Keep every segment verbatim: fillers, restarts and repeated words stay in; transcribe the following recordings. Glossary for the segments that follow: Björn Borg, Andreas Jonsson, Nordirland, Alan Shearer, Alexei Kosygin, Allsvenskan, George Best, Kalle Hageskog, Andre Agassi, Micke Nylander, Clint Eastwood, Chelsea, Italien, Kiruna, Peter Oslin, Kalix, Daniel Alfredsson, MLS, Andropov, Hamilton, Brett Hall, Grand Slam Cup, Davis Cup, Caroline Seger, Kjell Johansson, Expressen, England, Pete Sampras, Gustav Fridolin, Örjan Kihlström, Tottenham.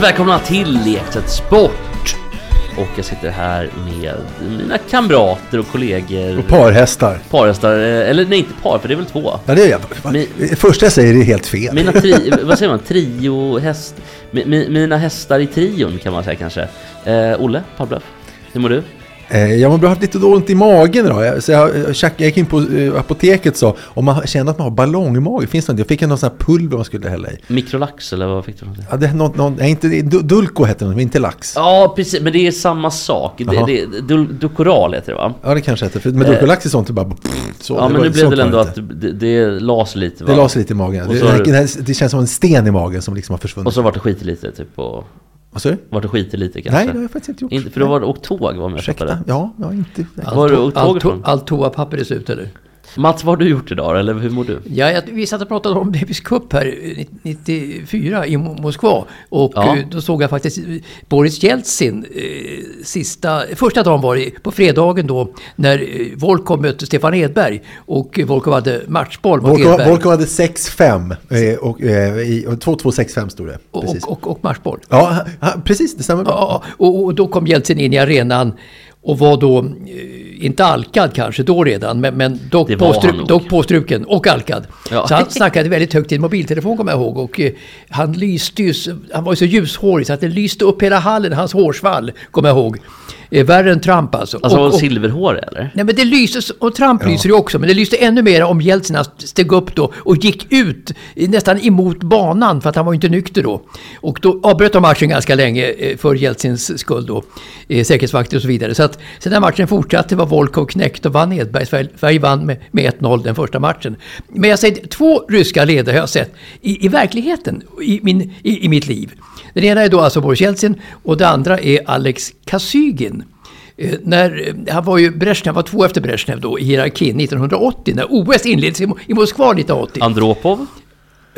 Välkomna till Lektet Sport. Och jag sitter här med mina kamrater och kollegor. Och parhästar. Parhästar, eller nej, inte par, för det är väl två. Ja, det är jag. Min, första jag säger det är helt fel. Mina tri, vad säger man? Trio, häst. Mi, mi, mina hästar i trion kan man säga kanske. Eh, Olle, Pavlöv, hur mår du? Jag har haft lite dåligt i magen idag. Så jag, jag gick in på apoteket så om man känner att man har ballongmage finns det inte. Jag fick en någon sån här pulver man skulle hälla i. Mikrolax eller vad fick du? Ja, det är något, någon, nej, inte Dulko heter det, men inte lax. Ja, precis, men det är samma sak. Det, det dul, Dukoral heter det, va? Ja, det kanske heter, för med Dulkolax är sånt typ bara så. Ja, men var, nu blev det ändå att det, det las lite, va? Det las lite i magen. Det, det, det, det känns som en sten i magen som liksom har försvunnit. Och så vart det skit lite typ på. Vad säger du? Var det skiter lite kanske? Nej, det har jag faktiskt inte gjort. Inte, för då var det åkt tåg, var med jag köpade. Ja, jag inte. Var du åkt tåg ifrån? Allt toapapper är slut, eller? Mats, vad har du gjort idag, eller hur mår du? Ja, jag, vi satt och pratade om Davis Cup här nittiofyra i Moskva. Och ja. Då såg jag faktiskt Boris Jeltsin eh, sista, första dagen var det på fredagen då när Volkov mötte Stefan Edberg. Och Volkov hade matchboll mot Volkov, Edberg. Volkov hade sex fem och, och, och två två sex fem stod det. Precis. Och, och, och matchboll. Ja, precis, det stämmer bra. Ja, och, och då kom Jeltsin in i arenan. Och var då, inte alkad kanske då redan, men, men dock, påstru- dock påstruken och alkad. Ja. Så han snackade väldigt högt i mobiltelefon, kommer jag ihåg. Och eh, han lyste ju, han var ju så ljushårig så att det lyste upp hela hallen, hans hårsvall, kommer jag ihåg. Eh, värre än Trump alltså. Alltså och, och, silverhår eller? Nej, men det lyste, och Trump ja. lyser ju också, men det lyste ännu mer om Jeltsin steg upp då och gick ut nästan emot banan för att han var inte nykter då. Och då avbröt de matchen ganska länge för Jeltsins skull då, eh, säkerhetsvakter och så vidare. Så att sen när matchen fortsatte var Volkov knäckt och vann Edberg. Sverige vann med, med ett noll den första matchen. Men jag säger, två ryska ledare har jag sett i, i verkligheten i, min, i, i mitt liv. Den ena är då alltså Boris Jeltsin och den andra är Alexei Kosygin. Eh, när, han var ju Brezhnev, var två efter Brezhnev då i hierarkin nittonhundraåttio när O S inleddes i, i Moskva nittonhundraåttio. Andropov?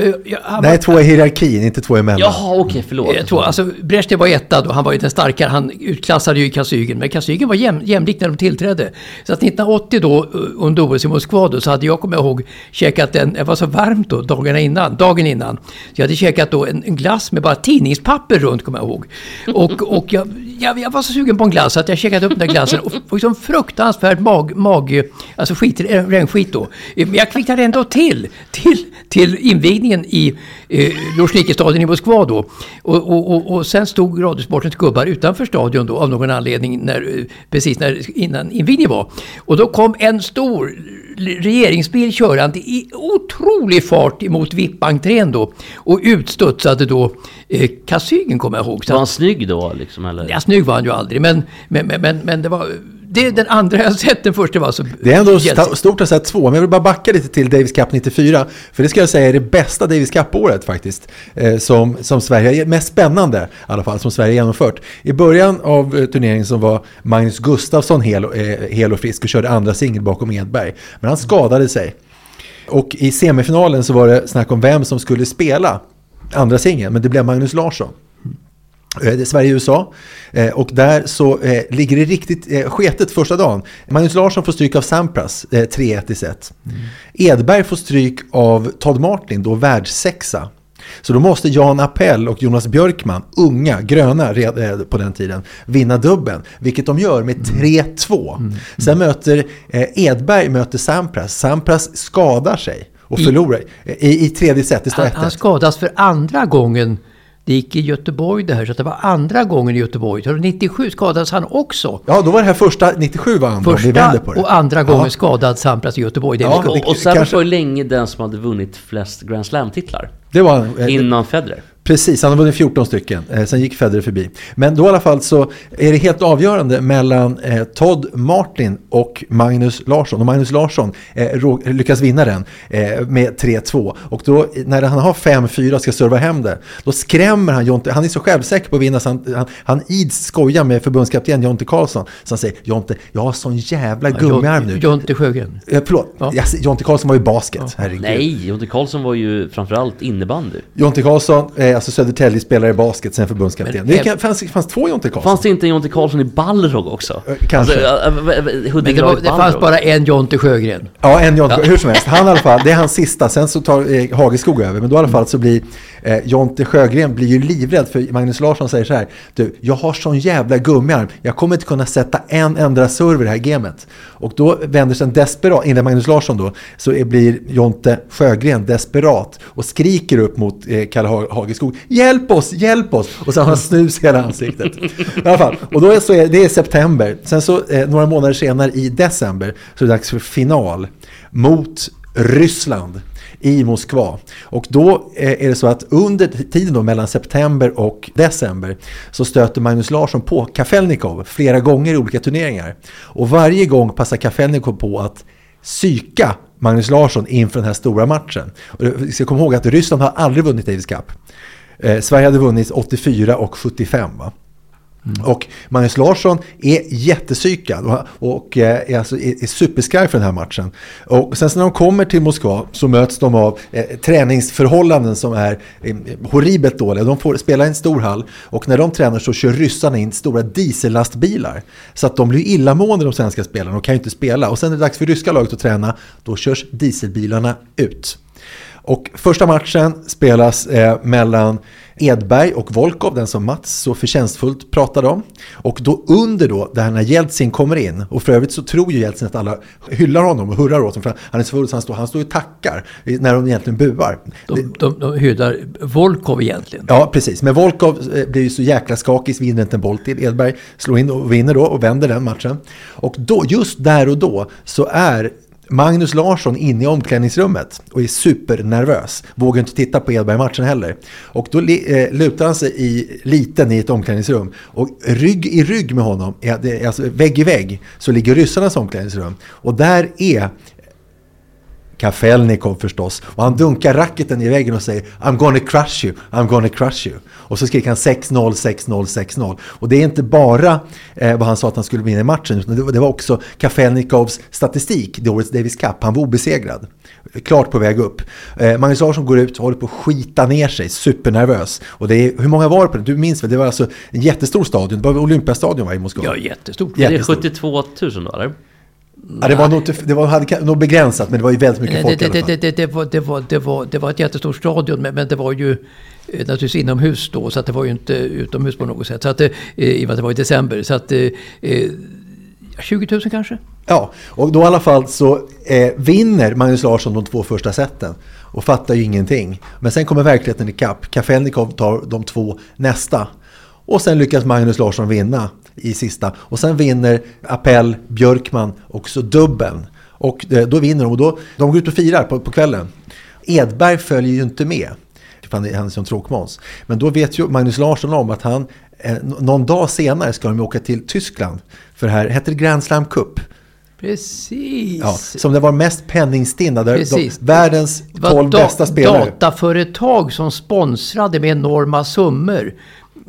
Uh, ja, Nej, var, två i hierarkin, inte två emellan. Jaha, okej, okay, förlåt. Jag tror, alltså, Brezhnev var etta då, han var ju den starkare, han utklassade ju Kosygin, men Kosygin var jäm, jämlik när de tillträdde. Så att nittonhundraåttio då, under O S i Moskva då, så hade jag, kommer jag ihåg, käkat en, det var så varmt då, dagarna innan, dagen innan. Så jag hade käkat då en, en glass med bara tidningspapper runt, kommer jag ihåg. Och, och jag, jag, jag var så sugen på en glass så att jag käkade upp den där glassen och fick som fruktansvärd mag, mag, alltså skit, regnskit då. Men jag kviktade ändå till, till, till invigningen i eh, Luzhniki-stadion i Moskva då. Och, och, och, och sen stod Radiosportens gubbar utanför stadion då av någon anledning när, precis när, innan invigningen var. Och då kom en stor regeringsbil körande i otrolig fart emot V I P-entrén då och utstudsade då eh, Kosygin, kommer jag ihåg. Så var han snygg då liksom? Eller? Ja, snygg var han ju aldrig, men, men, men, men, men det var... Det är den andra jag har sett, den första var så... Det är ändå st- stort att säga två, men jag vill bara backa lite till Davis Cup nittiofyra. För det ska jag säga är det bästa Davis Cup-året faktiskt, eh, som, som Sverige, mest spännande i alla fall, som Sverige genomfört. I början av eh, turneringen som var Magnus Gustafsson hel, eh, hel och frisk och körde andra singel bakom Edberg. Men han skadade sig. Och i semifinalen så var det snack om vem som skulle spela andra singeln, men det blev Magnus Larsson. Det är Sverige och U S A och där så eh, ligger det riktigt eh, sketet första dagen. Magnus Larsson får stryk av Sampras eh, tre ett i set. Mm. Edberg får stryk av Todd Martin, då världssexa. Så då måste Jan Appell och Jonas Björkman, unga, gröna eh, på den tiden, vinna dubben. Vilket de gör med tre två. Mm. Mm. Sen möter eh, Edberg möter Sampras. Sampras skadar sig och förlorar i, i, i tredje set. I han, han skadas för andra gången Det gick i Göteborg det här, så det var andra gången i Göteborg. Så nittiosju skadades han också. Ja, då var det här första, nittiosju var han. Första på det. Och andra gången ja. skadades Sampras i Göteborg. Det ja, det, och, och sen kanske... var länge den som hade vunnit flest Grand Slam-titlar. Det var eh, innan Federer. Precis, han har vunnit fjorton stycken. Eh, sen gick Federer förbi. Men då i alla fall så är det helt avgörande mellan eh, Todd Martin och Magnus Larsson. Och Magnus Larsson eh, rå- lyckas vinna den eh, med tre två. Och då när han har fem fyra ska serva hem det, då skrämmer han Jonte. Han är så självsäker på att vinna så han, han, han ids skojar med förbundskapten Jonte Karlsson. Så han säger, Jonte, jag har sån jävla gummiarm nu. Jonte Sjögren. Eh, förlåt, ja. yes, Jonte Karlsson var ju basket. Ja. Nej, Jonte Karlsson var ju framförallt innebandy. Jonte Karlsson... Eh, alltså Södertälje spelare i basket sen förbundskapten. Det kan, fanns, fanns två Jonte Karlsson. Fanns det inte Jonte Karlsson i Balrog också? Kanske. Alltså, men det, var, det fanns bara en Jonte Sjögren. Ja, en Jonte Sjögren. Hur som helst. Han, i alla fall, det är hans sista. Sen så tar eh, Hageskog över. Men då i alla fall så blir eh, Jonte Sjögren blir ju livrädd. För Magnus Larsson säger så här. Du, jag har sån jävla gummiarm. Jag kommer inte kunna sätta en enda server i det här gamet. Och då vänder sig en desperat. Innan Magnus Larsson då. Så blir Jonte Sjögren desperat. Och skriker upp mot eh, Kalle Hageskog. Hjälp oss, hjälp oss. Och sen har han snus hela ansiktet. I alla fall. Och då är, så är det är september. Sen så eh, några månader senare i december så är det dags för final mot Ryssland i Moskva. Och då eh, är det så att under tiden då, mellan september och december så stöter Magnus Larsson på Kafelnikov flera gånger i olika turneringar. Och varje gång passar Kafelnikov på att psyka Magnus Larsson inför den här stora matchen. Och vi ska komma ihåg att Ryssland har aldrig vunnit Davis Cup. Eh, Sverige hade vunnit åttiofyra och sjuttiofem. Va? Mm. Och Magnus Larsson är jättesykad och, och är, alltså, är, är superskarp för den här matchen. Och sen när de kommer till Moskva så möts de av eh, träningsförhållanden som är eh, horribelt dåliga. De får spela i en stor hall och när de tränar så kör ryssarna in stora diesellastbilar. Så att de blir illamående de svenska spelarna och kan ju inte spela. Och sen är det dags för ryska laget att träna, då körs dieselbilarna ut. Och första matchen spelas eh, mellan Edberg och Volkov, den som Mats så förtjänstfullt pratade om. Och då under då, där när Jeltsin kommer in, och för övrigt så tror ju Jeltsin att alla hyllar honom och hurrar åt honom. Han är så full, så han står, han står och tackar när de egentligen buar. De, de, de hyllar Volkov egentligen. Ja, precis. Men Volkov blir ju så jäkla skakig, vinner inte en boll till. Edberg slår in och vinner då och vänder den matchen. Och då, just där och då så är Magnus Larsson inne i omklädningsrummet och är supernervös. Vågar inte titta på Edberg-matchen heller. Och då eh, lutar han sig i, liten i ett omklädningsrum. Och rygg i rygg med honom, alltså vägg i vägg, så ligger ryssarnas omklädningsrum. Och där är Kafelnikov förstås. Och han dunkar racketen i väggen och säger I'm gonna crush you, I'm gonna crush you. Och så skriker han sex noll, sex noll, sex noll. Och det är inte bara eh, vad han sa att han skulle vinna i matchen, utan det, det var också Kafelnikovs statistik i årets Davis Cup. Han var obesegrad. Klart på väg upp. Eh, Magnus Larsson går ut och håller på att skita ner sig. Supernervös. Och det är, hur många var det på det? Du minns väl? Det var alltså en jättestor stadion. Det var Olympiastadion var i Moskva. Ja, jättestor. jättestor. Det är sjuttiotvåtusen då, eller? Ja, det var nog, det var, hade nog begränsat, men det var ju väldigt mycket folk. Det, det, det, det, det, var, det, var, det, var, det var ett jättestort stadion, men, men det var ju naturligtvis inomhus då, så att det var ju inte utomhus på något sätt. Så att, eh, i och med att det var i december, så att eh, tjugotusen kanske? Ja, och då i alla fall så eh, vinner Magnus Larsson de två första seten och fattar ju ingenting. Men sen kommer verkligheten i kapp. Kafelnikov tar de två nästa. Och sen lyckas Magnus Larsson vinna i sista. Och sen vinner Appell, Björkman också dubbeln. Och då vinner de. Och då, de går ut och firar på, på kvällen. Edberg följer ju inte med. Han är som tråkmåns. Men då vet ju Magnus Larsson om att han eh, någon dag senare ska de åka till Tyskland. För här heter det Grand Slam Cup. Precis. Ja, som det var mest penningstinna där de, världens tolv da- bästa spelare. Dataföretag som sponsrade med enorma summor.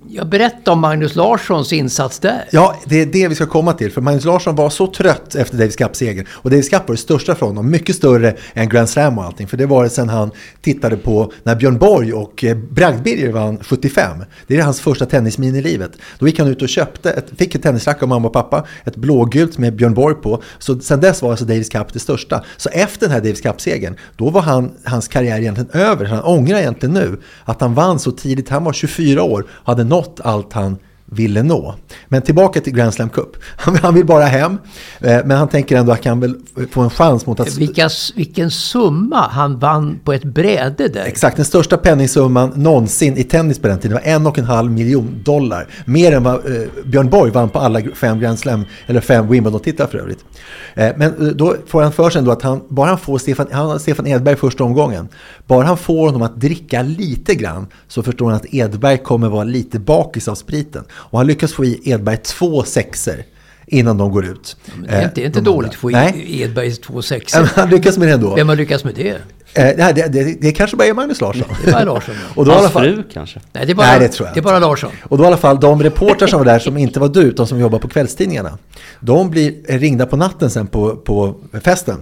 Jag berättar om Magnus Larssons insats där. Ja, det är det vi ska komma till. För Magnus Larsson var så trött efter Davis Cup-segern. Och Davis Cup var det största för honom. Mycket större än Grand Slam och allting. För det var det sen han tittade på när Björn Borg och eh, Bragdbirger vann sjuttiofem. Det är hans första tennismin i livet. Då gick han ut och köpte, ett, fick ett tennisrack av mamma och pappa. Ett blågult med Björn Borg på. Så sen dess var alltså Davis Cup det största. Så efter den här Davis Cup-segern, då var han, hans karriär egentligen över. Så han ångrar egentligen nu att han vann så tidigt. Han var tjugofyra år, hade nått allt han ville nå. Men tillbaka till Grand Slam Cup. Han, han vill bara hem, men han tänker ändå att han väl få en chans mot att... Vilka, vilken summa han vann på ett bräde där. Exakt, den största penningsumman någonsin i tennis på den tiden var en och en halv miljon dollar. Mer än vad eh, Björn Borg vann på alla fem Grand Slam, eller fem Wimbledon-titlar för övrigt. Eh, men då får han för sig ändå att han, bara han får Stefan, han, Stefan Edberg första omgången, bara han får honom att dricka lite grann så förstår han att Edberg kommer vara lite bakis av spriten. Och han lyckas få i Edberg två sexer innan de går ut. Men det är inte, eh, inte dåligt att få i Nej. Edberg två sexer. Han lyckas med det ändå. Vem har lyckats med det? Eh, det, det, det kanske bara är Magnus Larsson. Det är bara Larsson. Och då hans fall, fru kanske? Nej, det är bara, nej, det tror jag det är bara Larsson. Och då i alla fall, de reportrar som var där som inte var du utan som jobbar på kvällstidningarna. De blir ringda på natten sen på, på festen.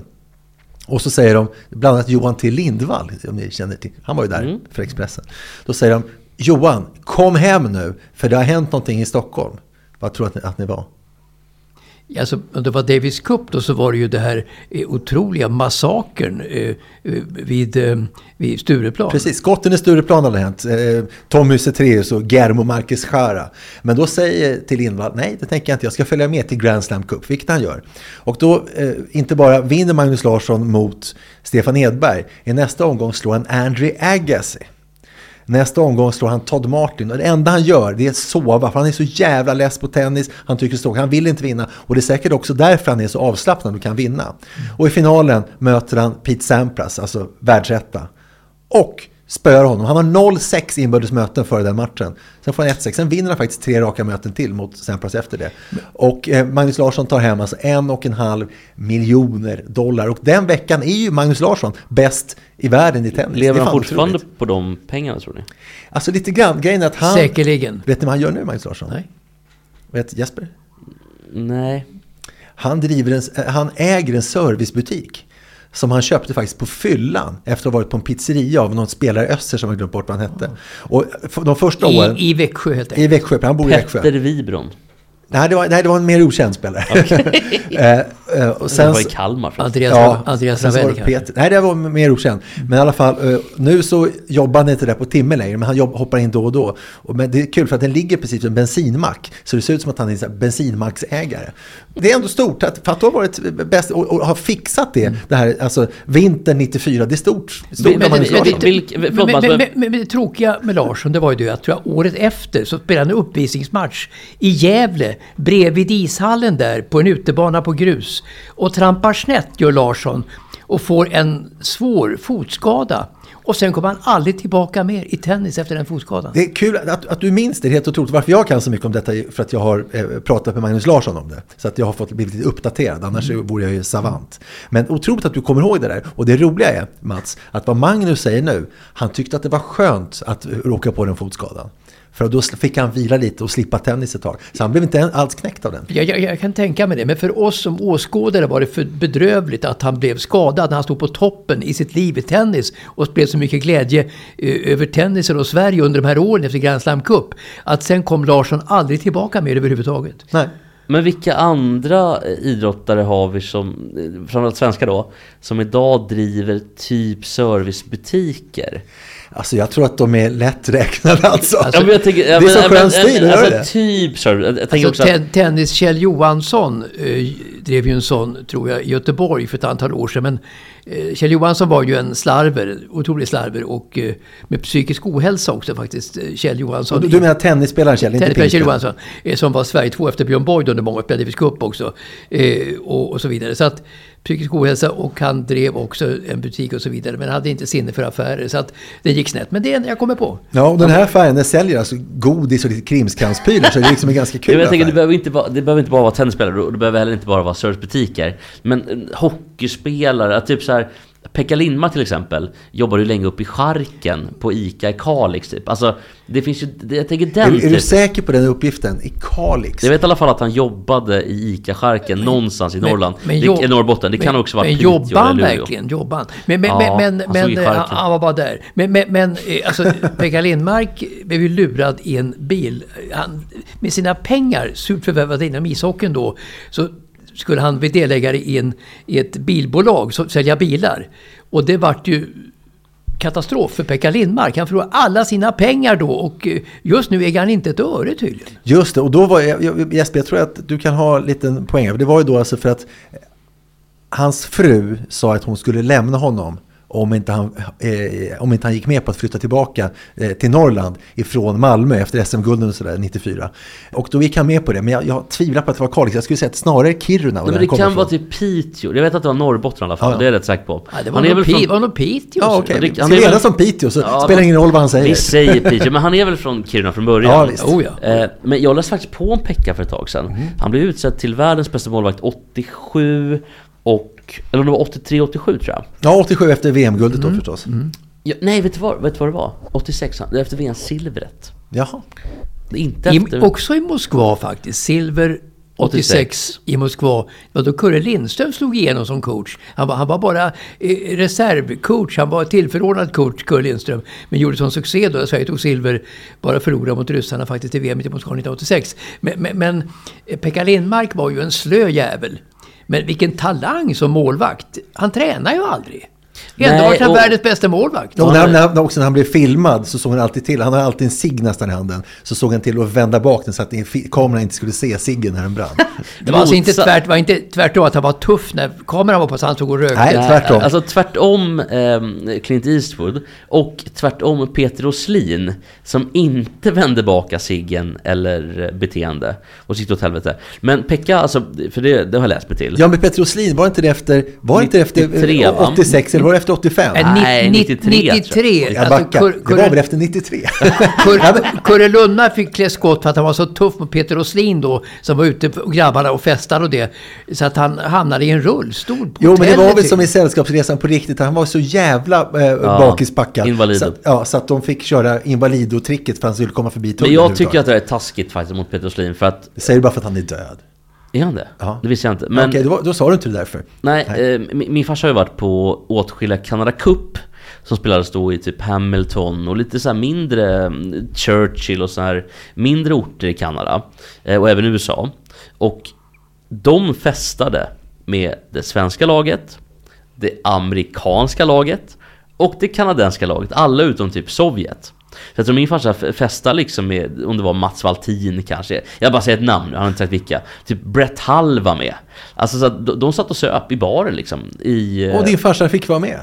Och så säger de, bland annat Johan till Lindvall, om ni känner till. Han var ju där mm. för Expressen. Då säger de, Johan, kom hem nu, för det har hänt någonting i Stockholm. Vad tror du att ni, att ni var? Alltså, om det var Davis Cup då, så var det ju det här otroliga massakern eh, vid, eh, vid Stureplanen. Precis, skotten i Stureplanen hade hänt. Eh, Tommy Cetreus och Germo Marquez Schara. Men då säger till Lindvall, nej det tänker jag inte, jag ska följa med till Grand Slam Cup, vilket han gör. Och då, eh, inte bara vinner Magnus Larsson mot Stefan Edberg, i nästa omgång slår han Andre Agassi. Nästa omgång slår han Todd Martin och det enda han gör det är att sova för han är så jävla less på tennis, han tycker så, han vill inte vinna och det är säkert också därför han är så avslappnad och kan vinna. Mm. Och i finalen möter han Pete Sampras, alltså världsetta, och spöar honom. Han har noll sex inbördesmöten före den matchen. Sen får han ett sex, sen vinner han faktiskt tre raka möten till mot Sampras efter det. Mm. Och eh, Magnus Larsson tar hem alltså en och en halv miljoner dollar och den veckan är ju Magnus Larsson bäst i världen i tennis. Lever han fortfarande otroligt på de pengarna, tror ni? Alltså lite grann. Grejen är att han... Säkerligen. Vet ni vad han gör nu, Magnus Larsson? Nej. Vet Jesper? Nej. Han, driver en, han äger en servicebutik som han köpte faktiskt på fyllan efter att ha varit på en pizzeria av någon spelare öster som jag glömt bort vad han hette. Mm. Och de första I, åren... I Växjö heter det. I Växjö, han bor i Växjö. Petter Wibron. Nej det, var, nej, det var en mer okänd spelare. Okay. eh, och sen, det var i Kalmar. Andreas, ja, Andreas Ravelli. Peter, nej, det var mer okänd. Men i alla fall, eh, nu så jobbar han inte där på timme längre, men han jobb, hoppar in då och då. Och, men det är kul för att den ligger precis som en bensinmack. Så det ser ut som att han är en bensinmacksägare. Det är ändå stort att, för att du har varit bäst och, och har fixat det. Mm. Det här, alltså, vintern nittiofyra, det är stort. stort men, men, men, men, men, men det tråkiga med Larsson, det var ju det att tror jag, året efter så spelade han en uppvisningsmatch i Gävle bredvid ishallen där på en utebana på grus och trampar snett gör Larsson och får en svår fotskada och sen kommer han aldrig tillbaka mer i tennis efter den fotskadan. Det är kul att, att du minns det, det är helt otroligt. Varför jag kan så mycket om detta är för att jag har eh, pratat med Magnus Larsson om det, så att jag har fått blivit uppdaterad, annars mm. vore jag ju savant. Men otroligt att du kommer ihåg det där, och det roliga är, Mats, att vad Magnus säger nu, han tyckte att det var skönt att råka på den fotskadan. För då fick han vila lite och slippa tennis ett tag. Så han blev inte alls knäckt av den. Jag, jag, jag kan tänka mig det. Men för oss som åskådare var det för bedrövligt att han blev skadad när han stod på toppen i sitt liv i tennis. Och spelade så mycket glädje eh, över tennisen och Sverige under de här åren efter Grand Slam Cup. Att sen kom Larsson aldrig tillbaka mer överhuvudtaget. Nej. Men vilka andra idrottare har vi som, framförallt svenska då, som idag driver typ servicebutiker? Alltså jag tror att de är lätträknade alltså. alltså ja, men jag tänker, ja, det är så men, skön stil, men, alltså, det? Typ service. Jag tänker alltså, också att... tennis Kjell Johansson eh, drev ju en sån, tror jag, i Göteborg för ett antal år sedan. Men eh, Kjell Johansson var ju en slarver, otrolig slarver, och eh, med psykisk ohälsa också faktiskt, Kjell Johansson. Du, du menar tennisspelaren Kjell, inte Kjell Johansson, eh, som var Sverige två efter Björn Borg under många år, Davis Cup också, eh, och, och så vidare. Så att psykisk ohälsa, och han drev också en butik och så vidare, men hade inte sinne för affärer, så att det gick snett. Men det är en jag kommer på. Ja, och den här affären, den säljer alltså godis och lite krimskramspylar, så det är liksom en ganska kul. Jag tänker, det behöver inte bara, det behöver inte bara vara tennisspelare, och det behöver heller inte bara vara servicebutiker, men hockeyspelare, att typ så här Pekka Lindmark till exempel jobbar ju länge upp i Charken på ICA i Kalix typ. Alltså det finns ju, jag tänker den. Är, typ. är du säker på den uppgiften i Kalix? Jag vet i alla fall att han jobbade i ICA Charken någonstans i men, Norrland. Men, det, jobb, i Norrbotten. Det kan men, också vara Piteå eller Luleå. Men jobbar han verkligen? Jobbar han? Men, men, ja, men, men, men han, han var bara där. Men, men, men alltså, Pekka Lindmark blev ju lurad i en bil. Han, med sina pengar, surt förvärvade inom ishockeyn då, så skulle han bli delägare i, en, i ett bilbolag som säljer bilar. Och det vart ju katastrof för Pekka Lindmark. Han förlorar alla sina pengar då och just nu äger han inte ett öre tydligen. Just det, och då var jag, Jesper, jag tror att du kan ha en liten poäng. Det var ju då alltså för att hans fru sa att hon skulle lämna honom om inte han, eh, om inte han gick med på att flytta tillbaka eh, till Norrland ifrån Malmö efter S M-gulden och sådär nittiofyra. Och då gick han med på det, men jag, jag tvivlar på att det var Kalix. Jag skulle säga att snarare Kiruna. Nej, men det kan vara till Piteå. Jag vet att det var Norrbotten i alla fall, ja. Det är rätt säkert på. Ja, det var han nog Piteå. Från... Ja, okay. Det, han är väl... som Piteå, så ja, spelar ingen roll vad han säger. Vi säger Piteå, men han är väl från Kiruna från början. Ja, oh, ja. Eh, men jag läste faktiskt på om Pekka för ett tag sedan. Mm. Han blev utsedd till världens bästa målvakt åttiosju och eller om det var åttiotre åttiosju tror jag. Ja, åttiosju efter V M-guldet mm. då förstås. Mm. Ja, nej, vet du vad, vet du vad det var? åttiosex efter V M-silvret. Jaha. Inte efter... I, också i Moskva faktiskt. Silver åttiosex i Moskva. Ja, då Kurre Lindström slog igenom som coach. Han var, han var bara eh, reservcoach. Han var tillförordnad coach, Kurre Lindström. Men gjorde sån succé då. Sverige tog silver, bara förlorade mot ryssarna faktiskt i V M i Moskva nittonhundraåttiosex. Men, men, men Pekka Lindmark var ju en slö jävel. Men vilken talang som målvakt. Han tränar ju aldrig. Ändå var han och... världens bästa målvakt. Och när, när, också när han blev filmad så såg han alltid till. Han har alltid en sigg nästan i handen. Så såg han till att vända bak den så att kameran inte skulle se siggen när den brann. Det var alltså inte, tvärt, var inte tvärtom att han var tuff när kameran var på så han tog och rökte. Nej, tvärtom. Alltså tvärtom eh, Clint Eastwood och tvärtom Peter Oslin som inte vände baka siggen eller beteende och sitt åt helvete. Men Pekka, alltså, för det, det har jag läst mig till. Ja, men Peter Oslin, var inte det efter, var inte nittiotre, efter åttiosex eller var det efter åttiofem? Nej, nittiotre. Jag backar. Alltså, det var väl efter nittiotre. Kurre Lundmark fick klä skott för att han var så tuff mot Peter Oslin då, som var ute och grabbarna och festade och det. Så att han hamnade i en rullstol. Jo, men det var väl som i Sällskapsresan på riktigt. Han var så jävla eh, ja, bakispackad. Invalido. Så, ja, så att de fick köra invalido-tricket för att han skulle komma förbi tullen. Men jag tycker att det är taskigt faktiskt mot Peter Oslin för att... Säger du bara för att han är död? Är han det? Ja. Det visste jag inte. Men, okej, då, då sa du inte det därför. Nej, nej. Eh, min, min farsa har ju varit på åtskilliga Canada Cup som spelades då i typ Hamilton och lite så här mindre Churchill och så här mindre orter i Kanada eh, och även U S A. Och de festade med det svenska laget, det amerikanska laget och det kanadenska laget. Alla utom typ Sovjet. Så jag tror min farsa festade liksom med, om det var Mats Waltin kanske, jag bara säger ett namn nu, han har inte sagt vilka, typ Brett Hall var med. Alltså så att de, de satt och söp i baren liksom i, och din farsa fick vara med?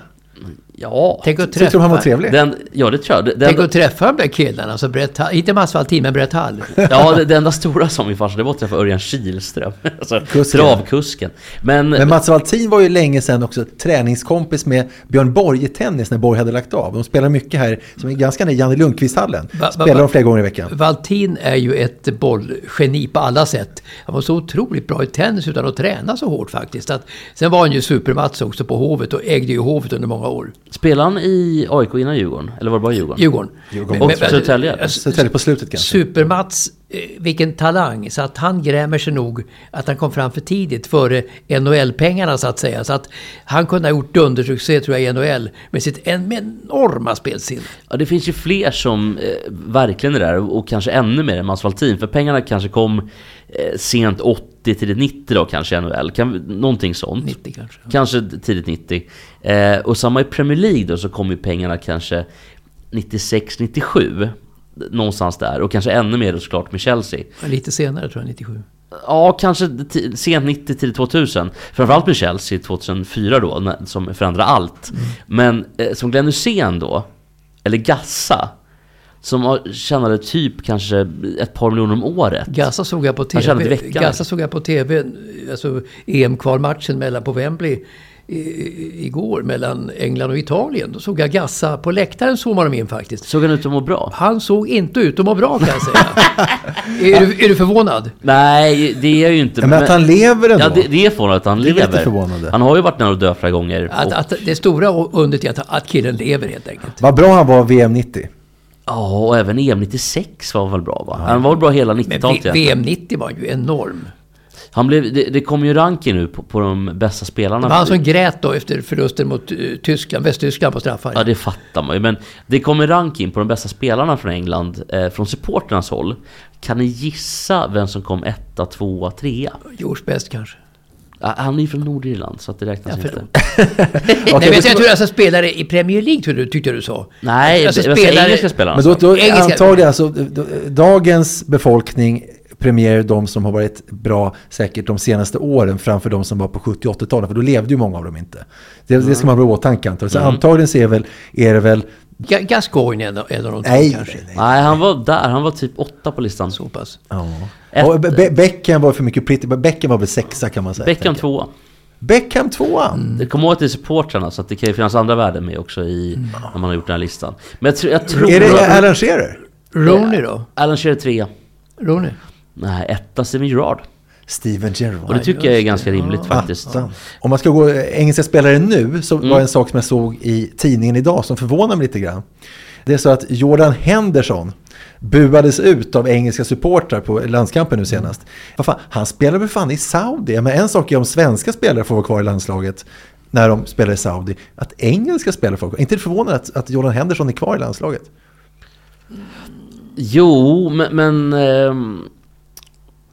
Ja. Tänk att träffa han var trevlig. Den, ja, det tror jag. Den, Tänk den, att träffa de där killarna, alltså Brett, inte Mats Waltin men Brett Hall. Ja, det, det enda stora som min farsa, det var att träffa Örjan Kihlström, alltså travkusken. Men, men Mats Waltin var ju länge sedan också träningskompis med Björn Borg i tennis när Borg hade lagt av. De spelar mycket här, som är ganska nära Janne Lundqvist-hallen. Va, va, spelar de flera gånger i veckan. Waltin är ju ett bollgeni på alla sätt. Han var så otroligt bra i tennis utan att träna så hårt faktiskt. Att, sen var han ju supermats också på Hovet och ägde ju Hovet under många år. Spelade han i A I K innan Djurgården? Eller var det bara Djurgården? Djurgården. Djurgården. Och Södertälje. Södertälje på slutet kanske. Supermats, vilken talang. Så att han grämer sig nog att han kom fram för tidigt före N H L-pengarna så att säga. Så att han kunde ha gjort dundersuccé tror jag i N H L med sitt enorma spelsinne. Ja, det finns ju fler som eh, verkligen är där och kanske ännu mer än Mats Waltin. För pengarna kanske kom eh, sent åtta. Tidigt nittio då kanske i N H L, kan, någonting sånt. nittio kanske. Kanske tidigt nittio. Eh, och samma i Premier League då så kom ju pengarna kanske nittiosex nittiosju någonstans där och kanske ännu mer såklart med Chelsea. Lite senare tror jag nittiosju. Ja, kanske t- sent nittio till tvåtusen. Framförallt med Chelsea tvåtusenfyra då när, som förändrar allt. Mm. Men eh, som Glenn Hussein då eller Gassa som tjänade typ kanske ett par miljoner om året. Gassa såg jag på T V. Gassa såg jag på T V, alltså E M-kvalmatchen mellan på Wembley i, igår mellan England och Italien. Då såg jag Gassa på läktaren, såg man dem in faktiskt. Såg han ut att må bra? Han såg inte ut att må bra kan jag säga. är, du, är du förvånad? Nej, det är ju inte. Men, men att han lever ändå. Ja, det, det är förvånad att han lever. Lite förvånande. Han har ju varit nära att dö flera gånger. Att, och... att, det stora undret är att, att killen lever helt enkelt. Vad bra han var V M nittio. Ja, och även E M nittiosex var väl bra va? Ja. Han var bra hela nittiotalet. Men V M nittio var ju enorm. Han blev, det, det kom ju ranking nu på, på de bästa spelarna. Det var han som grät då efter förlusten mot uh, Tyskland, Västtyskland på straffar. Ja, det fattar man ju. Men det kom ju ranking på de bästa spelarna från England, eh, från supporternas håll. Kan ni gissa vem som kom etta, tvåa, trea? George Best kanske. Han är ju från Nordirland, så att det räknas ja, inte. Okay, nej, men jag tror alltså spelare i Premier League, tror du, tyckte du så? Nej, alltså, det, spelare... engelska spelare. Men då, då antagligen, alltså, då, dagens befolkning premierar de som har varit bra säkert de senaste åren framför de som var på sjuttio- och åttiotalet, för då levde ju många av dem inte. Det, mm. det ska man ha i åtanke. Så mm. antagligen så är, väl, är det väl... G- Gascoigne är en av de två kanske. Nej, nej, han var där. Han var typ åtta på listan. Så pass. Ja. Och Be- Beckham var för mycket pretty. Beckham var väl sexa kan man säga. Beckham tvåa. Beckham tvåa. Mm. Det kommer åt till supportrarna, så att det kan ju finnas andra värden med också i, mm. när man har gjort den här listan. Men jag, tr- jag tror... Är det Alan Shearer? Rooney då? Alan Shearer trea. Rooney? Nej, etta Steven Gerrard. Steven Gerrard. Och det tycker jag är ganska rimligt ja. faktiskt. Ja. Om man ska gå engelska spelare nu, så mm. var en sak som jag såg i tidningen idag som förvånar mig lite grann. Det är så att Jordan Henderson buades ut av engelska supportrar på landskampen nu senast. Vad fan, han spelar väl fan i Saudi? Men en sak är om svenska spelare får vara kvar i landslaget när de spelar i Saudi. Att engelska spelare får vara kvar. Inte förvånad att, att Jordan Henderson är kvar i landslaget. Jo, men... men ehm...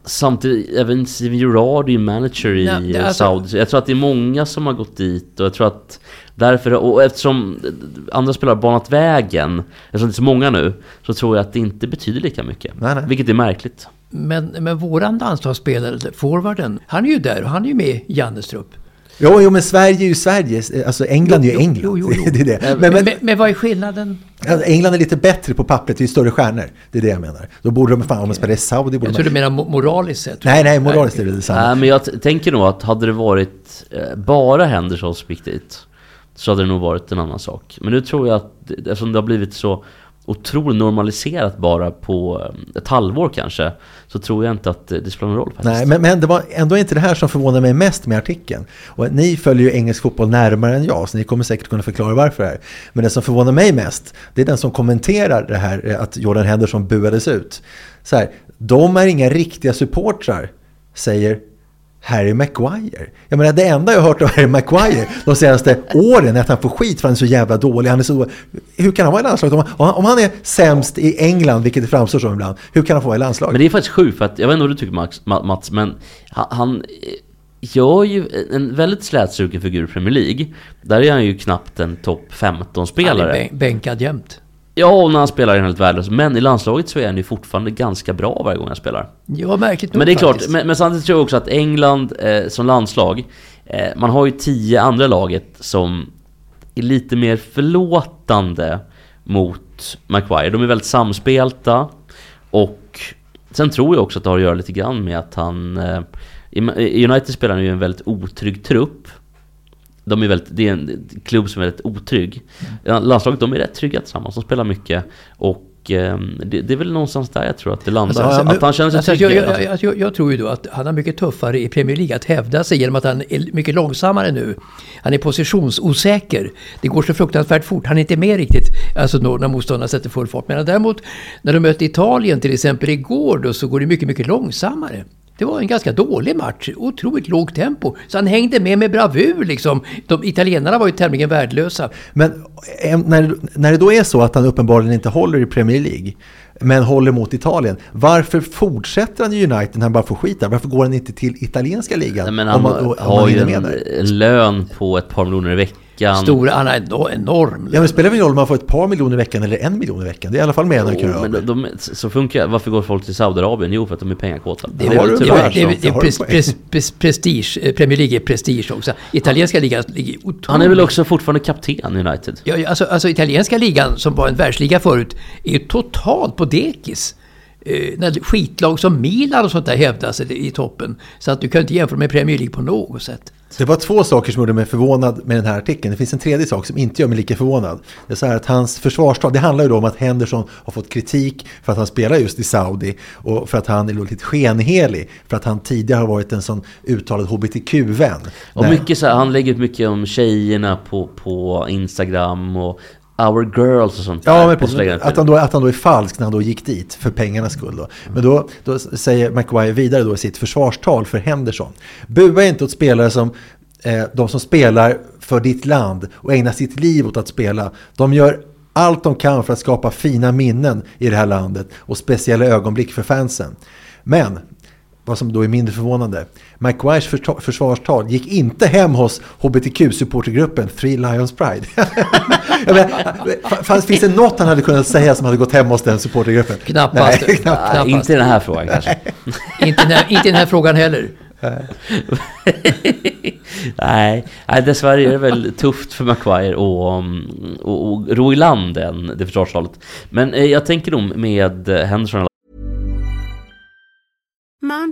samtidigt, även Steven Gerrard är ju manager i ja, alltså. Saudi. Jag tror att det är många som har gått dit, och jag tror att därför, och eftersom andra spelare har banat vägen, eftersom det är så många nu, så tror jag att det inte betyder lika mycket. Nej, nej. Vilket är märkligt. Men, men våran landslagsspelare, forwarden, han är ju där och han är ju med i Jannes trupp. Jo, jo, men Sverige är ju Sverige. Alltså England jo, är ju England. Jo, jo, jo. Det är det. Men, men, men, men vad är skillnaden? Alltså, England är lite bättre på pappret. Det är ju större stjärnor. Det är det jag menar. Då borde de, fan, om man spelar i Saudi... Borde jag tror man... du menar moraliskt sett. Nej, nej, moraliskt är det detsamma. Nej, men jag t- tänker nog att hade det varit eh, bara Hendersons riktigt, så hade det nog varit en annan sak. Men nu tror jag att, eftersom det har blivit så otroligt normaliserat bara på ett halvår kanske, så tror jag inte att det spelar någon roll. Nej, men, men det var ändå inte det här som förvånade mig mest med artikeln. Och ni följer ju engelsk fotboll närmare än jag, så ni kommer säkert kunna förklara varför det här. Men det som förvånar mig mest, det är den som kommenterar det här att Jordan Henderson buades ut. Så här, de är inga riktiga supportrar, säger Harry Maguire. Jag menar, det enda jag har hört av Harry Maguire de senaste åren är att han får skit för han är så jävla dålig. Han är så dålig. Hur kan han vara i landslaget? Om han, om han är sämst i England, vilket det framstår som ibland, hur kan han få vara i landslaget? Men det är faktiskt sjukt, för att, jag vet inte vad du tycker Max, Mats, men han, han gör ju en väldigt slätstruken figur i Premier League. Där är han ju knappt en topp femton-spelare. Han är bänkad jämt. Ja, och när han spelar är han helt värdelös. Men i landslaget så är han ju fortfarande ganska bra varje gång han spelar. Ja, märkligt nog. Men det är klart, men, men samtidigt tror jag också att England eh, som landslag, eh, man har ju tio andra laget som är lite mer förlåtande mot Maguire. De är väldigt samspelta, och sen tror jag också att det har att göra lite grann med att han, eh, United spelar ju en väldigt otrygg trupp. De är väldigt, det är en klubb som är väldigt otrygg. Landslaget, de är rätt trygga tillsammans. De spelar mycket. Och eh, det, det är väl någonstans där jag tror att det landar. Alltså, att han känner sig alltså, tryggare. Jag, jag, jag, jag tror ju då att han är mycket tuffare i Premier League att hävda sig genom att han är mycket långsammare nu. Han är positionsosäker. Det går så fruktansvärt fort. Han är inte med riktigt alltså, när motståndarna sätter full fart. Men däremot, när de mötte Italien till exempel igår då, så går det mycket, mycket långsammare. Det var en ganska dålig match, otroligt lågt tempo. Så han hängde med med bravur liksom. De italienarna var ju tämligen värdelösa. Men när, när det då är så att han uppenbarligen inte håller i Premier League, men håller mot Italien, varför fortsätter han i United när han bara får skit där? Varför går han inte till italienska ligan? Nej, men han om man, om har man ju en, en lön på ett par miljoner i veckan. Stor, han är då enorm. Ja, men spelar väl roll om man får ett par miljoner i veckan eller en miljon i veckan? Det är i alla fall med jo, men de, de, så funkar. Varför går folk till Saudiarabien? Jo, för att de är pengakåta. Det är, väl, det är, det är, det är pres, pres, pres, prestige. Premier League är prestige också. Italienska ligan ligger otroligt. Han är väl också fortfarande kapten i United? Ja, alltså, alltså italienska ligan som var en världsliga förut är ju totalt på dekis. Eh, när skitlag som Milan och sånt där hävdas i toppen. Så att du kan inte jämföra med Premier League på något sätt. Det var två saker som gjorde mig förvånad med den här artikeln. Det finns en tredje sak som inte gör mig lika förvånad. Det är så här att hans försvarstal, det handlar ju då om att Henderson har fått kritik för att han spelar just i Saudi och för att han är lite skenhelig, för att han tidigare har varit en sån uttalad H B T Q-vän. Och mycket så här, han lägger ut mycket om tjejerna på, på Instagram och Our Girls och sånt. Ja, men precis, att, han då, att han då är falsk när han då gick dit för pengarnas skull. Då. Men då, då säger Maguire vidare då i sitt försvarstal för Henderson: bua inte åt spelare som eh, de som spelar för ditt land och ägnar sitt liv åt att spela. De gör allt de kan för att skapa fina minnen i det här landet och speciella ögonblick för fansen. Men vad som då är mindre förvånande. McQuires förta- försvarstal gick inte hem hos H B T Q-supportergruppen Three Lions Pride. men, fanns, finns det något han hade kunnat säga som hade gått hem hos den supportergruppen? Knappast. Nej, knappast. Nej, inte den här frågan kanske. inte, den här, inte den här frågan heller. Nej, dessvärre är det väl tufft för McQuire och, och, och ro i landen det försvarstalet. Men jag tänker om med Henderson. Mom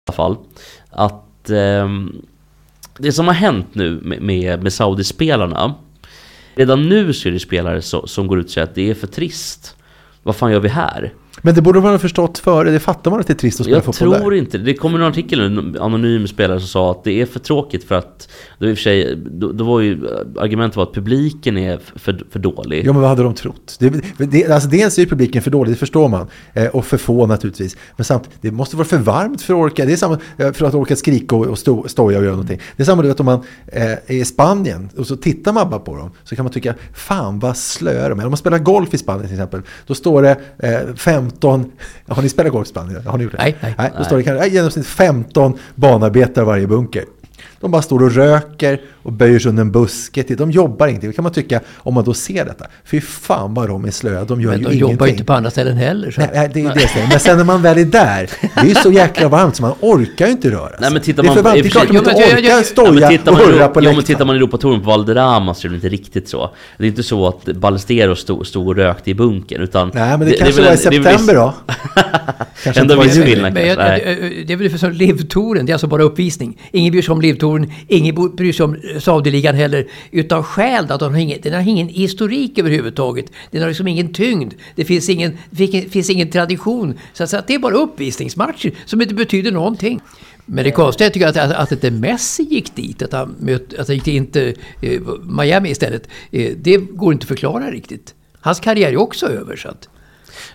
I alla fall att eh, det som har hänt nu med, med, med Saudi-spelarna, redan nu ser det spelare så, som går ut och säger att det är för trist. Vad fan gör vi här? Men det borde man ha förstått före, det fattar man att det är trist att spela jag fotboll där. Jag tror inte, det kommer en artikel nu, en anonym spelare som sa att det är för tråkigt för att, då i och för sig, då, då var ju argumentet var att publiken är för, för dålig. Ja men vad hade de trott? Det, det, alltså dels är ju publiken för dålig, det förstår man, eh, och för få naturligtvis, men samt, det måste vara för varmt för att orka, det är samma, för att orka skrika och, och stå, stoja och göra någonting. Det är samma att om man eh, är i Spanien och så tittar man bara på dem så kan man tycka, fan vad slöar de är. Om man spelar golf i Spanien till exempel, då står det eh, fem har ni spelat golf i Spanien? Har ni gjort det? Nej, nej, nej. Då står det kanske genomsnitt femton banarbetare varje bunker. De bara står och röker och böjer sig under en buske. De jobbar inte. Det kan man tycka om man då ser detta. Fy fan vad de är slöa. De gör men ju de ingenting. Jobbar inte på andra ställen heller. Så. Nej, nej, det är det. Nej. Men sen när man väl är där, det är ju så jäkla varmt så man orkar ju inte röra sig. Nej, tittar man, det är för varmt. Det är klart att man inte orkar jag, jag, stoja nej, och hurra på läktaren. Ja, men tittar man i Europatoren på Valderrama så är det inte riktigt så. Det är inte så att Ballesteros stod, stod och rökte i bunkern. Utan nej, men det, det kanske det var i september då. kanske ändå viss skillnad. Det är väl för som livtoren. Det är alltså bara uppvisning. Ingen bryr sig om livtoren. Ingen bryr sig om Saudi-ligan heller utan skäl att de har ingen, den har ingen historik överhuvudtaget. Den har liksom ingen tyngd. Det finns ingen, det finns ingen tradition. Så att det är bara uppvisningsmatcher som inte betyder någonting. Men det konstiga tycker jag att, att, att det Messi gick dit, att han, möt, att han gick inte eh, Miami istället. Eh, det går inte att förklara riktigt. Hans karriär är också över så att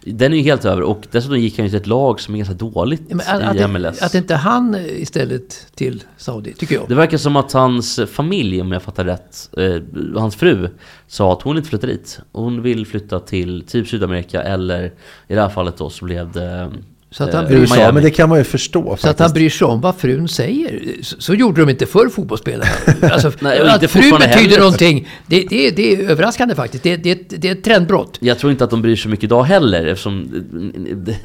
den är ju helt över och dessutom gick han ju till ett lag som är ganska dåligt att, i M L S. Att, att inte han istället till Saudi, tycker jag. Det verkar som att hans familj, om jag fattar rätt, eh, hans fru sa att hon inte flyttar dit. Hon vill flytta till typ Sydamerika eller i det här fallet då så blev det... Så att han bryr sig om, men det kan man ju förstå. Så faktiskt. Att han bryr sig om vad frun säger. Så, så gjorde de inte förr fotbollsspelare. Alltså, nej, att frun betyder heller. Någonting, det, det, det är överraskande faktiskt. Det, det, det är ett trendbrott. Jag tror inte att de bryr sig mycket idag heller. Eftersom,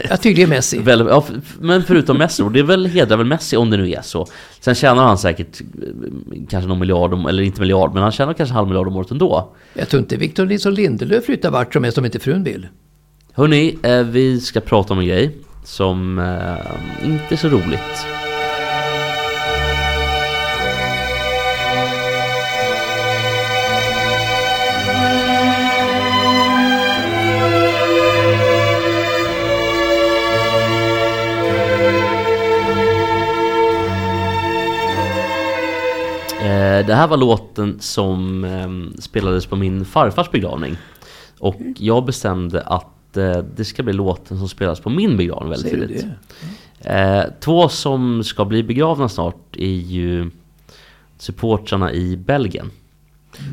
ja, tydligen Messi. Väl, ja, men förutom Messi, och det är väl hedrar väl Messi om det nu är så. Sen tjänar han säkert kanske någon miljard, om, eller inte miljard, men han tjänar kanske halv miljard om året ändå. Jag tror inte Victor Nilsson Lindelöf flyttar vart som helst om inte frun vill. Hörrni, vi ska prata om en grej. Som eh, inte är så roligt. Eh, det här var låten som eh, spelades på min farfars begravning. Och jag bestämde att det ska bli låten som spelas på min begravning väldigt tidigt. Mm. Eh, två som ska bli begravna snart är ju supportrarna i Belgien.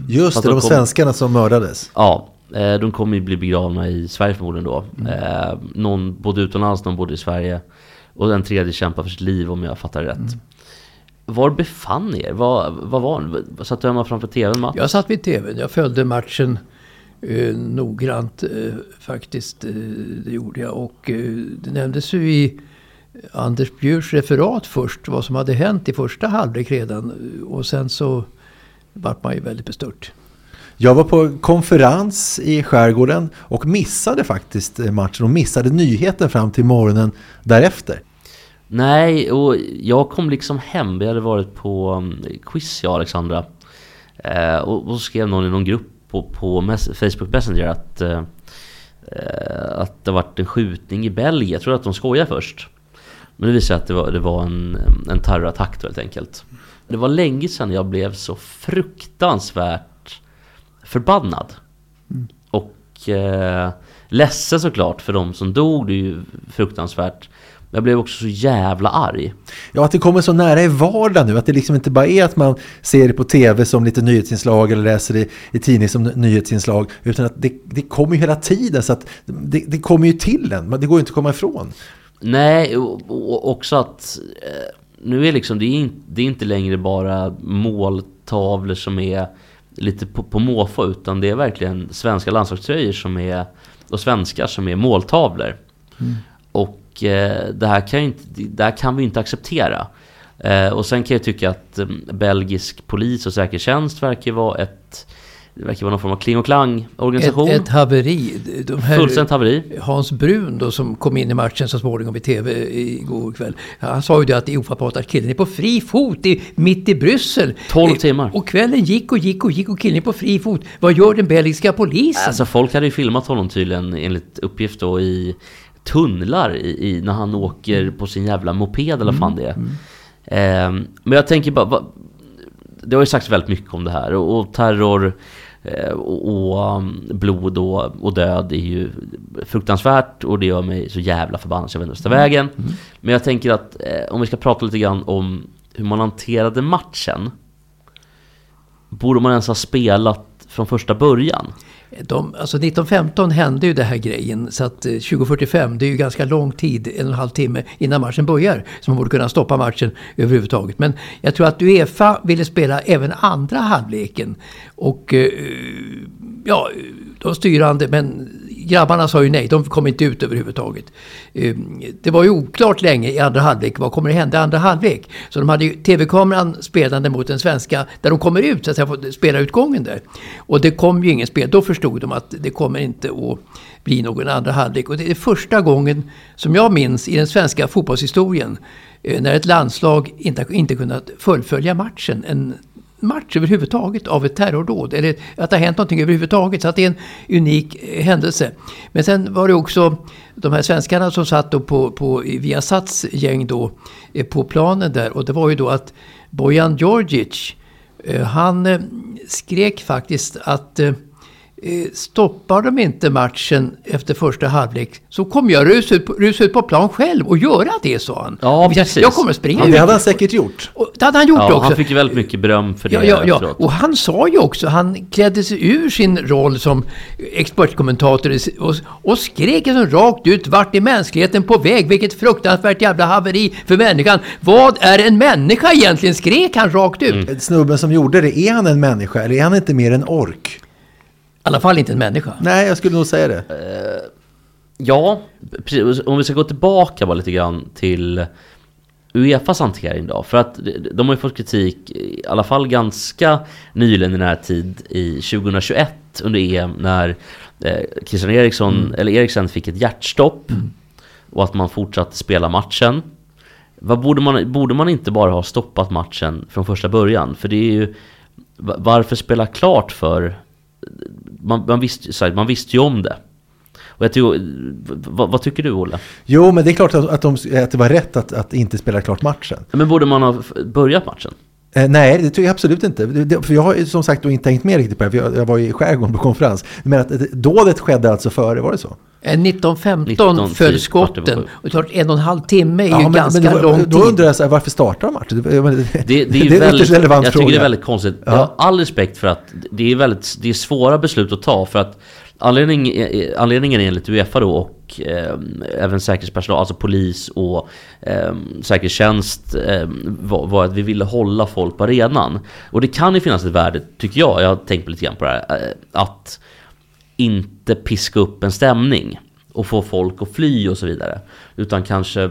Just fast det, de, de kom... svenskarna som mördades. Ja, eh, de kommer ju bli begravna i Sverige förmodligen då. Mm. Eh, någon bodde utomlands, någon bodde i Sverige. Och den tredje kämpar för sitt liv om jag fattar rätt. Mm. Var befann er? Var, var var ni? Satt du hemma framför tvn, Mats? Jag satt vid tvn, jag följde matchen eh, noggrant eh, faktiskt. Eh, det gjorde jag, och eh, det nämndes ju i Anders Bjurs referat först vad som hade hänt i första halvlek redan, och sen så var man ju väldigt bestört. Jag var på konferens i skärgården och missade faktiskt matchen och missade nyheten fram till morgonen därefter. Nej, och jag kom liksom hem. Vi hade varit på quiz, jag och Alexandra. Eh, och, och så skrev någon i någon grupp på, på Facebook Messenger att, eh, att det varit en skjutning i Belgien. Jag tror att de skojar först. Men det visade att det var, det var en, en terrorattack helt enkelt. Det var länge sedan jag blev så fruktansvärt förbannad. Mm. Och eh, ledsen såklart för de som dog. Det är ju fruktansvärt. Jag blev också så jävla arg. Ja, att det kommer så nära i vardagen nu. Att det liksom inte bara är att man ser det på tv som lite nyhetsinslag eller läser det i tidning som nyhetsinslag. Utan att det, det kommer ju hela tiden. Så att det, det kommer ju till en. Men det går ju inte att komma ifrån. Nej, och, och också att eh, nu är liksom, det, är in, det är inte längre bara måltavlor som är lite på, på måfå. Utan det är verkligen svenska landslagströjor som är, och svenskar som är måltavlor. Mm. Och det här kan, inte, det här kan vi inte acceptera. Och sen kan jag tycka att belgisk polis och säkerhetstjänst verkar vara ett det verkar vara någon form av kling och klang organisation. Ett, ett haveri. De här, fullständigt haveri. Hans Brun då, som kom in i matchen så småningom i tv igår kväll. Han sa ju det att det är ofattbart att killen är på fri fot i, mitt i Bryssel. tolv timmar. Och kvällen gick och gick och gick och killen är på fri fot. Vad gör den belgiska polisen? Alltså folk hade ju filmat honom tydligen enligt uppgift då i tunnlar i, i när han åker på sin jävla moped eller mm, fan det är. Mm. Eh, men jag tänker bara, va, det har ju sagts väldigt mycket om det här, och, och terror eh, och, och blod och, och död är ju fruktansvärt, och det gör mig så jävla förbannad så jag vänder mm. vägen. Mm. Men jag tänker att eh, om vi ska prata lite grann om hur man hanterade matchen, borde man ens ha spelat från första början? De, alltså nitton femton hände ju det här grejen, så att tjugo fyrtiofem, det är ju ganska lång tid, en och en halv timme innan matchen börjar, så man borde kunna stoppa matchen överhuvudtaget. Men jag tror att UEFA ville spela även andra halvleken, och ja, de styrande, men grabbarna sa ju nej, de kom inte ut överhuvudtaget. Det var ju oklart länge i andra halvlek, vad kommer det hända i andra halvlek? Så de hade ju tv-kameran spelande mot den svenska, där de kommer ut, så att jag får spela utgången där. Och det kom ju ingen spel, då förstod de att det kommer inte att bli någon andra halvlek. Och det är första gången som jag minns i den svenska fotbollshistorien när ett landslag inte, inte kunnat fullfölja matchen, en match överhuvudtaget av ett terrordåd, eller att det har hänt någonting överhuvudtaget, så att det är en unik händelse. Men sen var det också de här svenskarna som satt då på, på Viasats gäng då på planen där, och det var ju då att Bojan Djordjic, han skrek faktiskt att stoppar de inte matchen efter första halvlek så kommer jag rusa ut, rusa ut på plan själv och göra det, sa han. Ja, precis. Jag kommer springa, ja, det hade han säkert gjort. Och det hade han gjort, ja, också. Han fick ju väldigt mycket beröm för det. Ja, ja, ja. Och han sa ju också, han klädde sig ur sin roll som expertkommentator och, och skrek som rakt ut, vart är mänskligheten på väg? Vilket fruktansvärt jävla haveri för människan. Vad är en människa egentligen? Skrek han rakt ut. Mm. Snubben som gjorde det, är han en människa eller är han inte mer en ork? I alla fall inte en människa. Nej, jag skulle nog säga det. Uh, ja, precis. Om vi ska gå tillbaka bara lite grann till UEFAs hantering då. För att de har ju fått kritik i alla fall ganska nyligen i den här tid i tjugohundratjugoett under E M när eh, Christian Eriksson, mm. eller Eriksen fick ett hjärtstopp mm. och att man fortsatte spela matchen. Vad borde, man, borde man inte bara ha stoppat matchen från första början? För det är ju, varför spela klart för... Man, man, visste, man visste ju om det. Och jag tycker, vad, vad tycker du, Olle? Jo, men det är klart att, att, de, att det var rätt att, att inte spela klart matchen. Men borde man ha börjat matchen? Eh, nej, det tycker jag absolut inte. Det, för jag har som sagt då inte tänkt med riktigt på det. Jag, jag var i skärgården på konferens. Men att dådet skedde alltså före, var det så? nitton femton föll skotten. Och klart en och en halv timme är ja, ju men, ganska men då, lång tid. Då undrar jag så här, varför startar matchen? Det, det, det är ju väldigt, jag fråga. tycker det är väldigt konstigt. Ja. Jag har all respekt för att det är, väldigt, det är svåra beslut att ta, för att anledning, anledningen är enligt UEFA då, och eh, även säkerhetspersonal, alltså polis och eh, säkerhetstjänst eh, var, var att vi ville hålla folk på arenan. Och det kan ju finnas ett värde, tycker jag, jag har tänkt lite grann på det här, att inte piska upp en stämning och få folk att fly och så vidare, utan kanske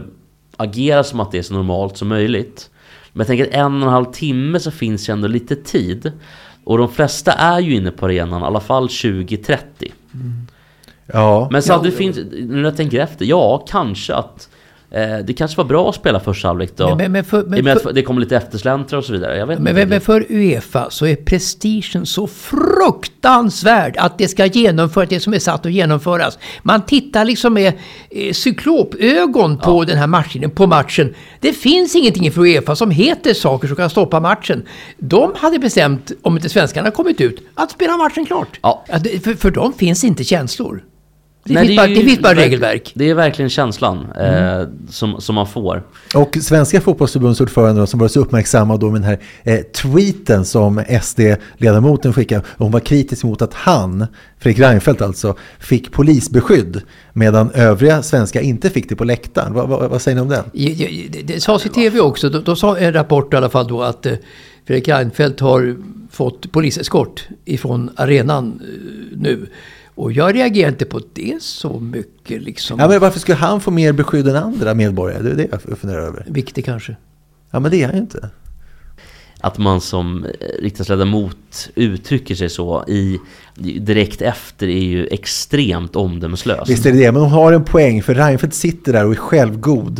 agera som att det är så normalt som möjligt. Men jag tänker att en och en halv timme så finns ju ändå lite tid, och de flesta är ju inne på arenan i alla fall tjugo trettio. Mm. Ja. Men så att det finns, när jag tänker efter, ja, kanske att eh, det kanske var bra att spela första halvlek då. Men, men, men för, men, I och med att för, det kommer lite eftersläntra och så vidare. Jag vet men, inte men, men för UEFA så är prestigen så fruktansvärd att det ska genomföras det som är satt att genomföras. Man tittar liksom med eh, cyklopögon på ja. den här matchen, på matchen. Det finns ingenting för UEFA som heter saker som kan stoppa matchen. De hade bestämt, om inte svenskarna kommit ut, att spela matchen klart. Ja. Att, för, för dem finns inte känslor. Det, Nej, finns det, bara, ju, det finns bara regelverk. Det är verkligen känslan mm. eh, som, som man får. Och svenska fotbollsförbundsordförande som var så uppmärksamma då med den här eh, tweeten som S D-ledamoten skickade. Hon var kritisk mot att han, Fredrik Reinfeldt alltså, fick polisbeskydd medan övriga svenska inte fick det på läktaren. Va, va, vad säger ni om den? Ja, ja, det, det sades i T V också. Då, då sa en rapport i alla fall då att eh, Fredrik Reinfeldt har fått poliseskort ifrån arenan eh, nu. Och jag reagerar inte på det så mycket. Liksom. Ja, men varför skulle han få mer beskydd än andra medborgare? Det är det jag funderar över. Viktigt kanske. Ja, men det är han ju inte. Att man som riksdagsledamot uttrycker sig så i, direkt efter är ju extremt omdömeslöst. Visst är det det, men de har en poäng. För Reinfeldt sitter där och är självgod.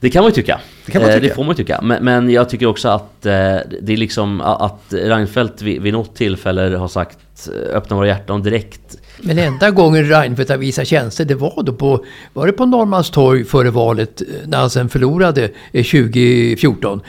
Det kan man ju tycka. Det, kan man tycka. Det får man ju tycka. Men, men jag tycker också att, det är liksom att Reinfeldt vid, vid något tillfälle har sagt öppna våra hjärtan direkt. Men enda gången Reinfeldt har visat tjänster, det var då på, var det på Norrmalmstorg före valet när han sen förlorade tjugo fjorton,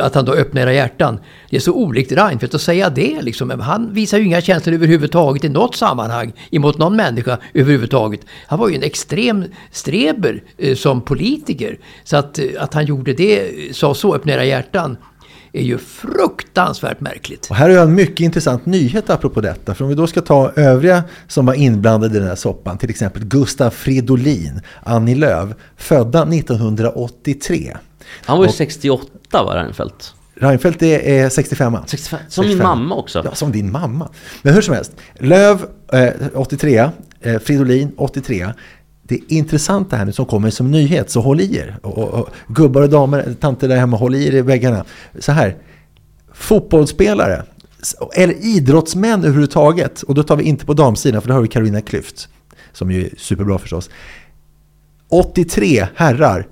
att han då öppnade hjärtan. Det är så olikt Reinfeldt att säga det liksom. Han visar ju inga känslor överhuvudtaget i något sammanhang emot någon människa överhuvudtaget. Han var ju en extrem streber som politiker, så att, att han gjorde det, sa så, öppnade hjärtan, är ju fruktansvärt märkligt. Och här är en mycket intressant nyhet apropå detta. För om vi då ska ta övriga som var inblandade i den här soppan, till exempel Gustav Fridolin, Annie Lööf, födda nittonhundraåttiotre. Han var ju och, sextioåtta var Reinfeldt. Reinfeldt är sextiofem. sextiofem Som min mamma också. Ja, som din mamma. Men hur som helst, Lööf eh, åttiotre, eh, Fridolin åttiotre. Det är intressant det här nu som kommer som nyhet, så håll i er. Och, och, och, gubbar och damer, tanter där hemma, håll i er i väggarna. Så här, fotbollsspelare, eller idrottsmän överhuvudtaget, och då tar vi inte på damsidan för då har vi Carolina Klüft, som ju är superbra förstås. åttiotre herrar,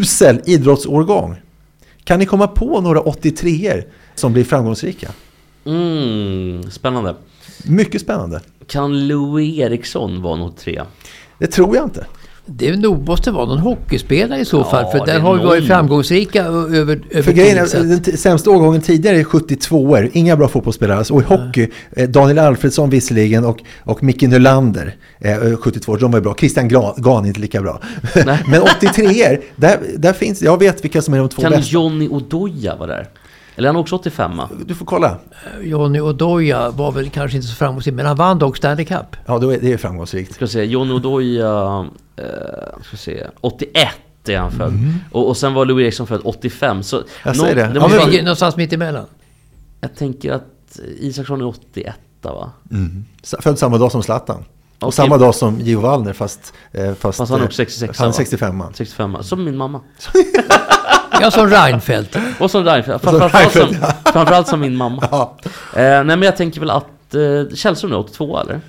usel idrottsårgång. Kan ni komma på några åttiotre-er som blir framgångsrika? Mm, spännande. Mycket spännande. Kan Louis Eriksson vara något tre? Det tror jag inte. Det nog måste vara någon hockeyspelare i så fall, ja, för där har vi varit framgångsrika över, över för grejen är, den sämsta årgången tidigare är sjuttiotvåor. Inga bra fotbollsspelare. Alltså, och i mm. hockey, eh, Daniel Alfredsson visserligen och, och Micke Nylander, eh, sjuttiotvå, de var bra. Christian Gahn inte lika bra. Men åttiotre, där, där finns, jag vet vilka som är de två kan bästa. Kan Johnny Odoja vara där? Eller han också åttiofem? Du får kolla. Johnny Odoja var väl kanske inte så framgångsrik, men han vann dock Stanley Cup. Ja, det är ju framgångsrikt. Ska se, Johnny Odoja, eh, ska se, åttioett är han född. Mm. Och, och sen var Louis Eriksson född åttiofem. Så jag nå- säger det. Det var ja, men... någonstans mitt emellan. Jag tänker att Isaksson är åttioett, va? Mm. Född samma dag som Zlatan. Och okay. Samma dag som Gio Wallner, fast, fast, fast han är sextiosex. Han är sextiofem. sextiofem. Som min mamma. Jag som Reinfeldt. Och som Reinfeldt. Framförallt som, Reinfeldt, som, ja. Framförallt som min mamma. Ja. Eh, nej, men jag tänker väl att eh, Källström är åttiotvå, eller?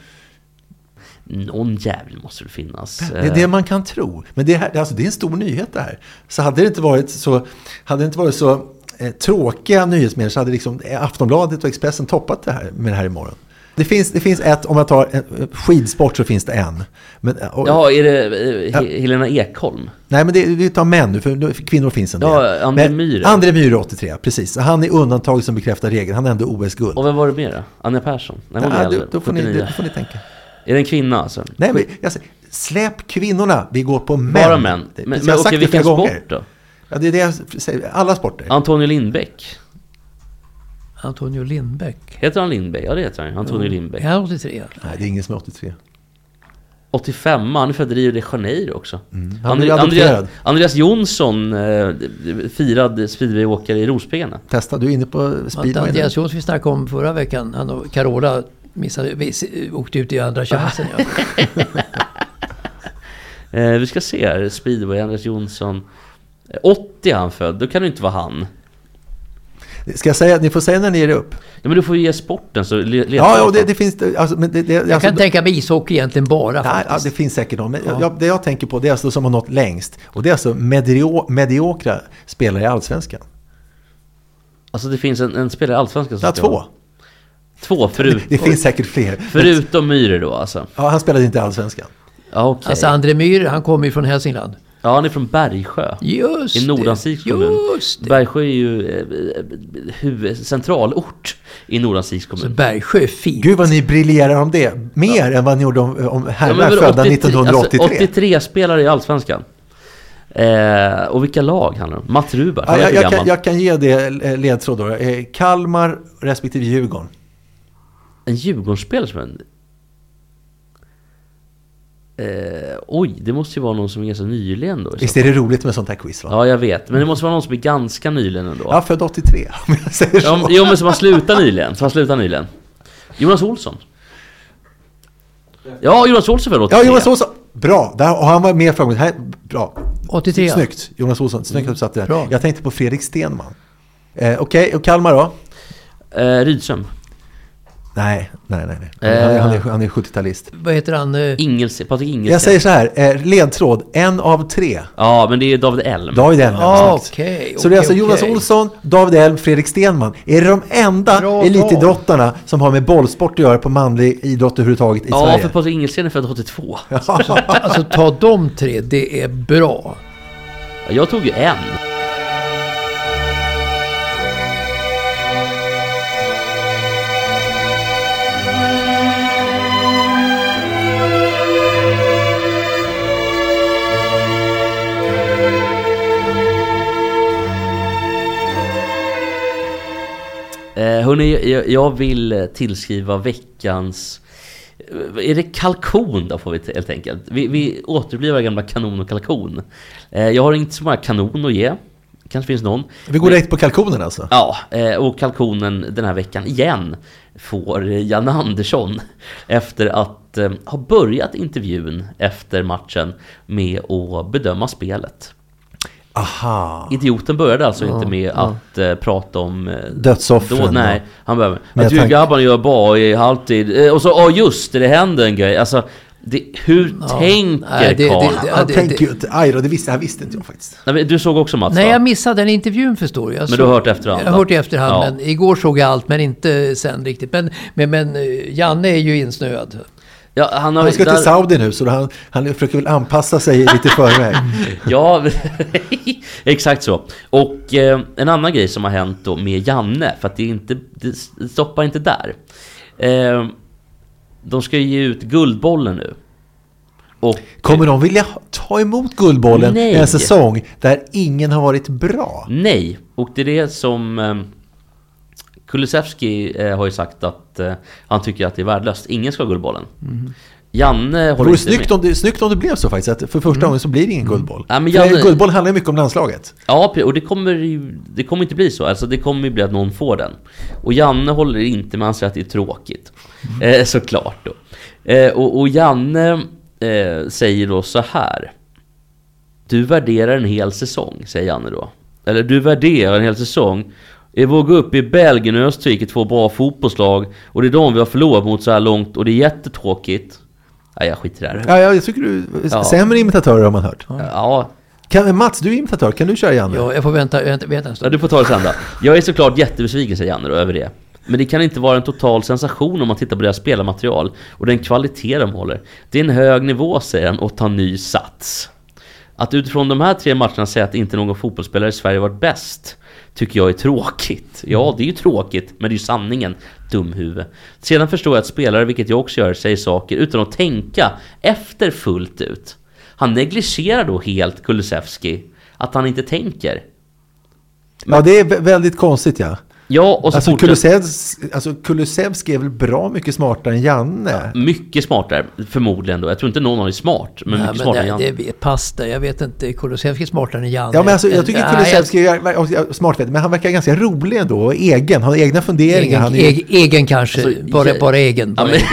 Någon jävel måste det finnas. Det är det man kan tro. Men det, här, alltså, det är en stor nyhet det här. Så hade det inte varit så... Hade det inte varit så eh, tråkiga nyhetsmedier så hade liksom Aftonbladet och Expressen toppat det här med det här imorgon. Det finns, det finns ett, om jag tar skidsport så finns det en. Men, och, ja, är det ja. Helena Ekholm? Nej, men det, vi tar män nu, för kvinnor finns en del. Ja, André Myhre. André Myhre åttiotre, precis. Han är undantaget som bekräftar regeln. Han är ändå O S-guld. Och vem var det mer då? Anna Persson? Nej, ja, är du, då, får ni, då får ni tänka. Är det en kvinna alltså? Nej, men jag säger, släpp kvinnorna. Vi går på män. Bara män. Men, men, men okej, vilken sport gånger. Då? Ja, det är det jag säger. Alla sporter. Antonio Lindbäck. Antonio Lindbäck. Heter han Lindbäck? Ja, det heter han. Antonio mm. Lindbäck. Han är åttiotre. Nej, det är ingen som är åttiotre. åttiofem, han är född i Rio de Janeiro också. Mm. Han Andri- Andreas, Andreas Jonsson eh, firad speedwayåkare i Rospiggarna. Testa, du är inne på speedway. Andreas Jonsson vi snackade om förra veckan. Han och Carola Missade, vi åkte ut i andra chansen. Ja. eh, vi ska se här. Speedway, Anders Jonsson. åttio han född. Då kan det inte vara han. Ska jag säga att ni får säga när ni ger upp? Ja, men du får ju ge sporten så leta. Ja, ja det, det finns alltså, men det, det, jag alltså, kan tänka mig ishockey egentligen bara nej, ja, det finns säkert någon. Men ja. jag, det jag tänker på det är alltså som har nått längst. Och det är alltså medio, mediokra spelare i Allsvenskan. Alltså det finns en, en spelare i Allsvenskan som ja, två. Två förut. Det finns säkert fler. Förutom Myhre då alltså. Ja, han spelade inte i Allsvenskan. Ja, okay. Alltså André Myhre, han kommer ju från Hälsingland. Ja, han är från Bergsjö. Just i Nordanstigs kommun. Bergsjö är ju eh, centralort i Nordanstigs kommun. Så Bergsjö är fint. Gud vad ni briljerar om det. Mer ja. än vad ni gjorde om, om herrar ja, födda nittonhundraåttiotre. Alltså, åttiotre spelare i Allsvenskan. Eh, och vilka lag handlar det om? Mats Ruber. Ja, jag, jag, kan, jag kan ge det ledtråd då. Eh, Kalmar respektive Djurgården. En Djurgårdsspelare som en... Eh, oj, det måste ju vara någon som är ganska nyligen då. Visst är det roligt med sånt här quiz va? Ja, jag vet. Men det måste vara någon som är ganska nyligen ändå. Ja, född åttiotre om jag säger så. Jo, men som har slutat nyligen. Som har slutat nyligen. Jonas Olsson. Ja, Jonas Olsson född åttiotre. Ja, Jonas Olsson. Bra. Där, och han var med framgångsrik. Bra. åttiotre. Snyggt. Jonas Olsson. Snyggt mm. uppsatt det där. Bra. Jag tänkte på Fredrik Stenman. Eh, Okej, okay. Och Kalmar då? Eh, Rydström. Nej, nej, nej. nej. Han, eh, han, är, han är sjuttiotalist. Vad heter han? Ingels, Patrik Ingels. Jag säger så här, ledtråd, en av tre. Ja, men det är David Elm. David Elm, ah, okay, okay, Så det är alltså okay. Jonas Olsson, David Elm, Fredrik Stenman. Är det de enda bra, elitidrottarna bra. som har med bollsport att göra på manlig idrott överhuvudtaget i ja, Sverige? Ja, för Patrik Ingels är född åttiotvå. Alltså ta de tre, det är bra. Jag tog ju en. Hörrni, jag vill tillskriva veckans... Är det kalkon då får vi t- helt enkelt? Vi, vi återblir våra gamla kanon och kalkon. Jag har inte så många kanon att ge. Kanske finns någon. Vi går direkt på kalkonen alltså? Ja, och kalkonen den här veckan igen får Jan Andersson efter att ha börjat intervjun efter matchen med att bedöma spelet. Aha. Idioten började alltså ja, inte med ja. att uh, prata om uh, dödsoffren. Då, nej, ja. han började med att grabbarna gör bra i halvtid. Eh, och så, ja oh, just det, det hände en grej. Alltså, det, hur ja. tänker nej, det, Carl? Det, det, han det, tänker ju, aj då, det visste, han visste inte jag faktiskt. Nej, men du såg också Mats? Nej, va? Jag missade den intervjun förstår jag. Men du har hört efterhand? Jag har hört i efterhand, ja. men igår såg jag allt men inte sen riktigt. Men, men, men Janne är ju insnöad. Ja, han, har, han ska där... till Saudi nu så han, han försöker väl anpassa sig lite förväg. Ja, exakt så. Och eh, en annan grej som har hänt då med Janne, för att det, inte, det stoppar inte där. Eh, de ska ge ut guldbollen nu. Och, kommer de vilja ta emot guldbollen nej. en säsong där ingen har varit bra? Nej, och det är det som... Eh, Kulusevski eh, har ju sagt att eh, han tycker att det är värdelöst. Ingen ska ha guldbollen. Mm. Janne håller inte snyggt med. Om det, snyggt om det blev så faktiskt. Att för första mm. gången så blir det ingen guldboll. Ja, men Janne... Guldboll handlar mycket om landslaget. Ja, och det kommer, det kommer inte bli så. Alltså, det kommer ju bli att någon får den. Och Janne håller inte med. Han säger att det är tråkigt. Mm. Eh, såklart då. Eh, och, och Janne eh, säger då så här. Du värderar en hel säsong, säger Janne då. Eller du värderar en hel säsong. Vi vågar upp i Belgien och Österrike, två bra fotbollslag. Och det är de vi har förlorat mot så här långt. Och det är jättetråkigt. Ja, jag skiter där. Ja, jag tycker du ja. sämre imitatörer har man hört. Ja. ja. Kan, Mats, du är imitatör. Kan du köra Janne? Ja, jag får vänta, vänta, vänta en stund. Ja, du får ta det sen då. Jag är såklart jättebesviken, säger Janne då, över det. Men det kan inte vara en total sensation om man tittar på deras spelarmaterial. Och den kvalitet de håller. Det är en hög nivå, säger han, och tar ny sats. Att utifrån de här tre matcherna säga att inte någon fotbollsspelare i Sverige varit bäst tycker jag är tråkigt. Ja, det är ju tråkigt, men det är ju sanningen, dumhuvud. Sedan förstår jag att spelare, vilket jag också gör, säger saker utan att tänka efter fullt ut. Han negligerar då helt Kulusevski, att han inte tänker. Men... Ja, det är väldigt konstigt, ja. Ja, och så alltså, Kulusevski, alltså, Kulusevski är väl bra mycket smartare än Janne? Ja, mycket smartare, förmodligen då. Jag tror inte någon är smart, men ja, mycket men smartare det, än Janne. Det är pasta, jag vet inte. Kulusevski är smartare än Janne. Ja, men alltså, jag tycker ja, Kulusevski är smart, men han verkar ganska rolig ändå och egen. Han har egna funderingar. Egen, han är... egen, egen kanske, alltså, bara, bara egen. Bara ja, men... egen.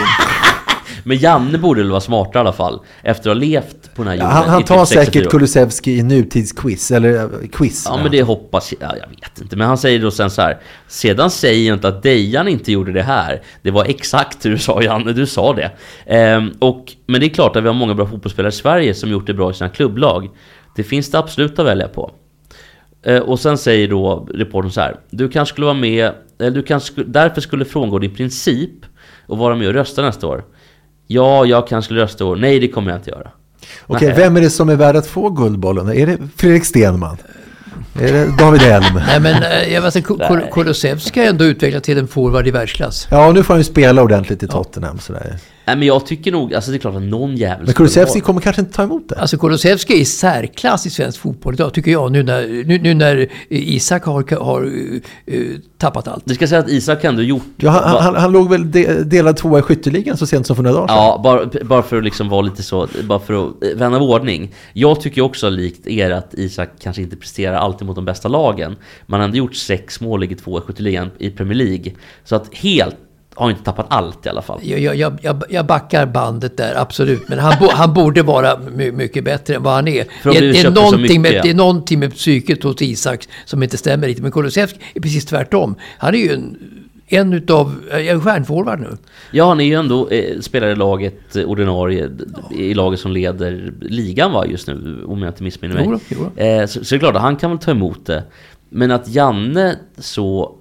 Men Janne borde väl vara smartare i alla fall efter att ha levt på den här jorden. Ja, han, han tar säkert Kulusevski i nutidsquiz eller quiz. Ja, ja, men det hoppas jag, jag vet inte. Men han säger då sen så här: sedan säger jag inte att Dejan inte gjorde det här. Det var exakt hur du sa, Janne, du sa det. Ehm, och, men det är klart att vi har många bra fotbollsspelare i Sverige som gjort det bra i sina klubblag. Det finns det absolut att välja på. Ehm, och sen säger då reportern så här: du kanske skulle vara med, eller du kanske därför skulle frångå din princip och vara med och rösta nästa år. Ja, jag kanske rösta år. Nej, det kommer jag inte göra. Okej, okay, vem är det som är värd att få guldbollen? Är det Fredrik Stenman? Är det David Elm? Nej, men jag vet inte, Kulusevski ändå utveckla till en forward i världsklass. Ja, nu får han ju spela ordentligt i Tottenham. Ja. Nej, men jag tycker nog, alltså det är klart att någon jävel... Men Kulusevski kommer kanske inte ta emot det. Alltså Kulusevski är i särklass i svensk fotboll idag, tycker jag, nu när, nu, nu när Isak har, har uh, tappat allt. Du ska säga att Isak ändå gjort... Ja, han, bara, han, han låg väl de, delad tvåa i skytteligan så sent som för några dagar sedan. Ja, bara, bara för att liksom vara lite så, bara för att vända ordning. Jag tycker också likt er att Isak kanske inte presterar alltid mot de bästa lagen. Man har ändå gjort sex mål i tvåa i skytteligan i Premier League. Så att helt... har inte tappat allt i alla fall. Jag, jag, jag, jag backar bandet där, absolut. Men han, bo, han borde vara my, mycket bättre än vad han är. Det, det, är någonting med, det är någonting med psyket hos Isak som inte stämmer riktigt. Men Kulusevski är precis tvärtom. Han är ju en, en utav en stjärnforward nu. Ja, han är ju ändå eh, spelare i laget, ordinarie, ja. I laget som leder ligan var just nu, om jag inte missminner mig. Jo då, jo då. Eh, så, så det är klart, han kan väl ta emot det. Men att Janne så...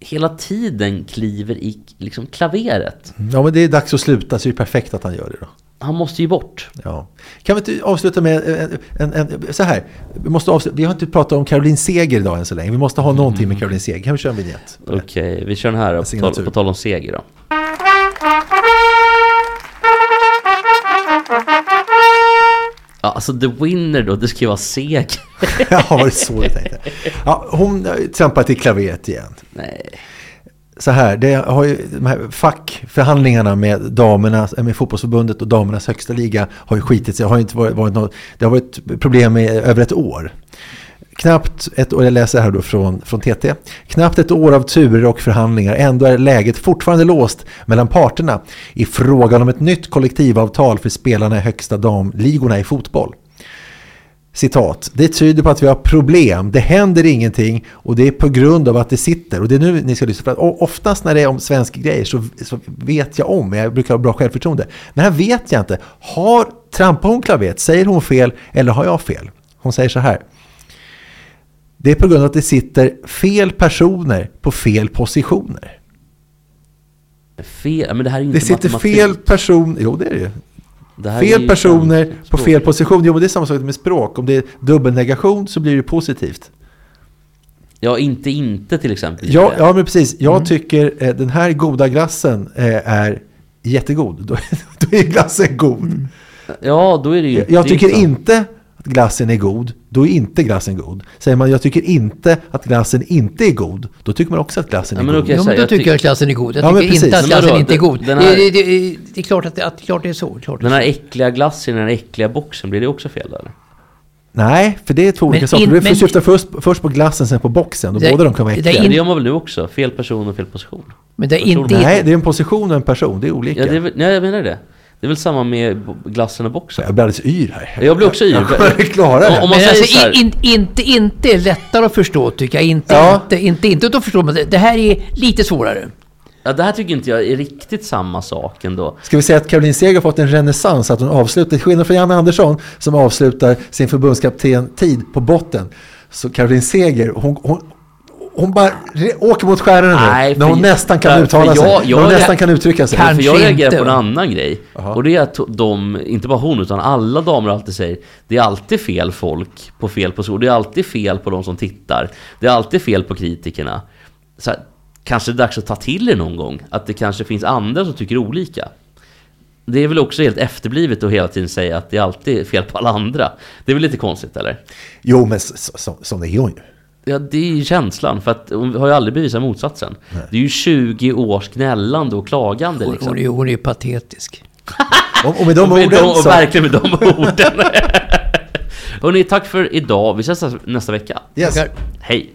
hela tiden kliver i liksom klaveret. Ja, men det är dags att sluta, så är det perfekt att han gör det då. Han måste ju bort. Ja. Kan vi inte avsluta med en, en, en, så här. Vi, måste avsluta, vi har inte pratat om Caroline Seger idag än så länge. Vi måste ha någonting mm. med Caroline Seger. Kan vi köra en vignett? Okej, okay, vi kör den här på tal, på tal om Seger då. Ja, alltså the winner då, det ska ju vara Seger. Ja, det var så jag tänkte. Ja, hon trampar till klaveret igen. Nej. Så här, det har ju, de här fackförhandlingarna med damerna, med fotbollsförbundet och damernas högsta liga har ju skitit sig. Det har inte varit, varit något, det har varit problem i över ett år. Knappt ett år, jag läser här då från, från T T. Knappt ett år av turer och förhandlingar. Ändå är läget fortfarande låst mellan parterna i frågan om ett nytt kollektivavtal för spelarna i högsta damligorna i fotboll. Citat. Det tyder på att vi har problem. Det händer ingenting och det är på grund av att det sitter. Och det är nu ni ska lyssna. För att oftast när det är om svenska grejer så, så vet jag om. Jag brukar ha bra självförtroende. Men här vet jag inte. Har trampar hon klaveret? Säger hon fel eller har jag fel? Hon säger så här. Det är på grund av att det sitter fel personer på fel positioner. Fel, men det här är inte det sitter matematik. Fel personer, jo det är det ju. Det fel ju personer på fel position. Jo, men det är samma sak med språk. Om det är dubbelnegation så blir det positivt. Ja, inte inte till exempel. Ja, ja men precis. Jag mm. tycker eh, den här goda glassen eh, är jättegod. Då, då är glassen god. Mm. Ja, då är det ju. Jag, jag tycker inte... glassen är god, då är inte glassen god. Säger man, jag tycker inte att glassen inte är god, då tycker man också att glassen är ja, god. Okay, jo, men då jag tycker jag att glassen är god. Jag ja, tycker precis. Inte att glassen då, inte är god. Här, det, det, det, det är klart att det, att, klart det är så. Klart den här äckliga glassen i den här äckliga boxen, blir det också fel där? Nej, för det är två olika saker. Du får syfta först, först på glassen, sen på boxen. Då det, båda de kan vara äckliga. Det, in... det gör man väl nu också? Fel person och fel position. Men det är inte... Nej, det är en position och en person. Det är olika. Ja, det är, nej, jag menar det. Det är väl samma med glassen och boxen. Jag blir alldeles yr här. Jag blir också yr. Jag klarar det. Om man säger så här... in, inte, inte är lättare att förstå tycker jag. Inte, ja. inte, inte, inte. Då förstår man det. Det här är lite svårare. Ja, det här tycker inte jag är riktigt samma sak ändå. Ska vi säga att Caroline Seger har fått en renässans att hon avslutar, skillnad från Janne Andersson som avslutar sin förbundskapten tid på botten. Så Caroline Seger, hon... hon Hon bara re- åker mot stjärnorna nej, nu, när hon jag, nästan kan uttala jag, sig, jag, när hon jag, nästan kan uttrycka sig. För jag reagerar inte på en annan grej. Aha. Och det är att de, inte bara hon utan alla damer alltid säger, det är alltid fel folk på fel position, det är alltid fel på de som tittar, det är alltid fel på kritikerna. Så här, kanske det är dags att ta till det någon gång, att det kanske finns andra som tycker olika. Det är väl också helt efterblivet att hela tiden säga att det är alltid fel på alla andra. Det är väl lite konstigt, eller? Jo, men som så, så, så det är hon ju. Ja, det är ju känslan, för att hon har ju aldrig bevisat motsatsen. Nej. Det är ju tjugo års gnällande och klagande. Hon, liksom. hon, är, hon är ju patetisk. och, och med de och med orden. De, och så. Verkligen med de orden. Hörrni, tack för idag. Vi ses nästa vecka. Yes. Tackar. Hej.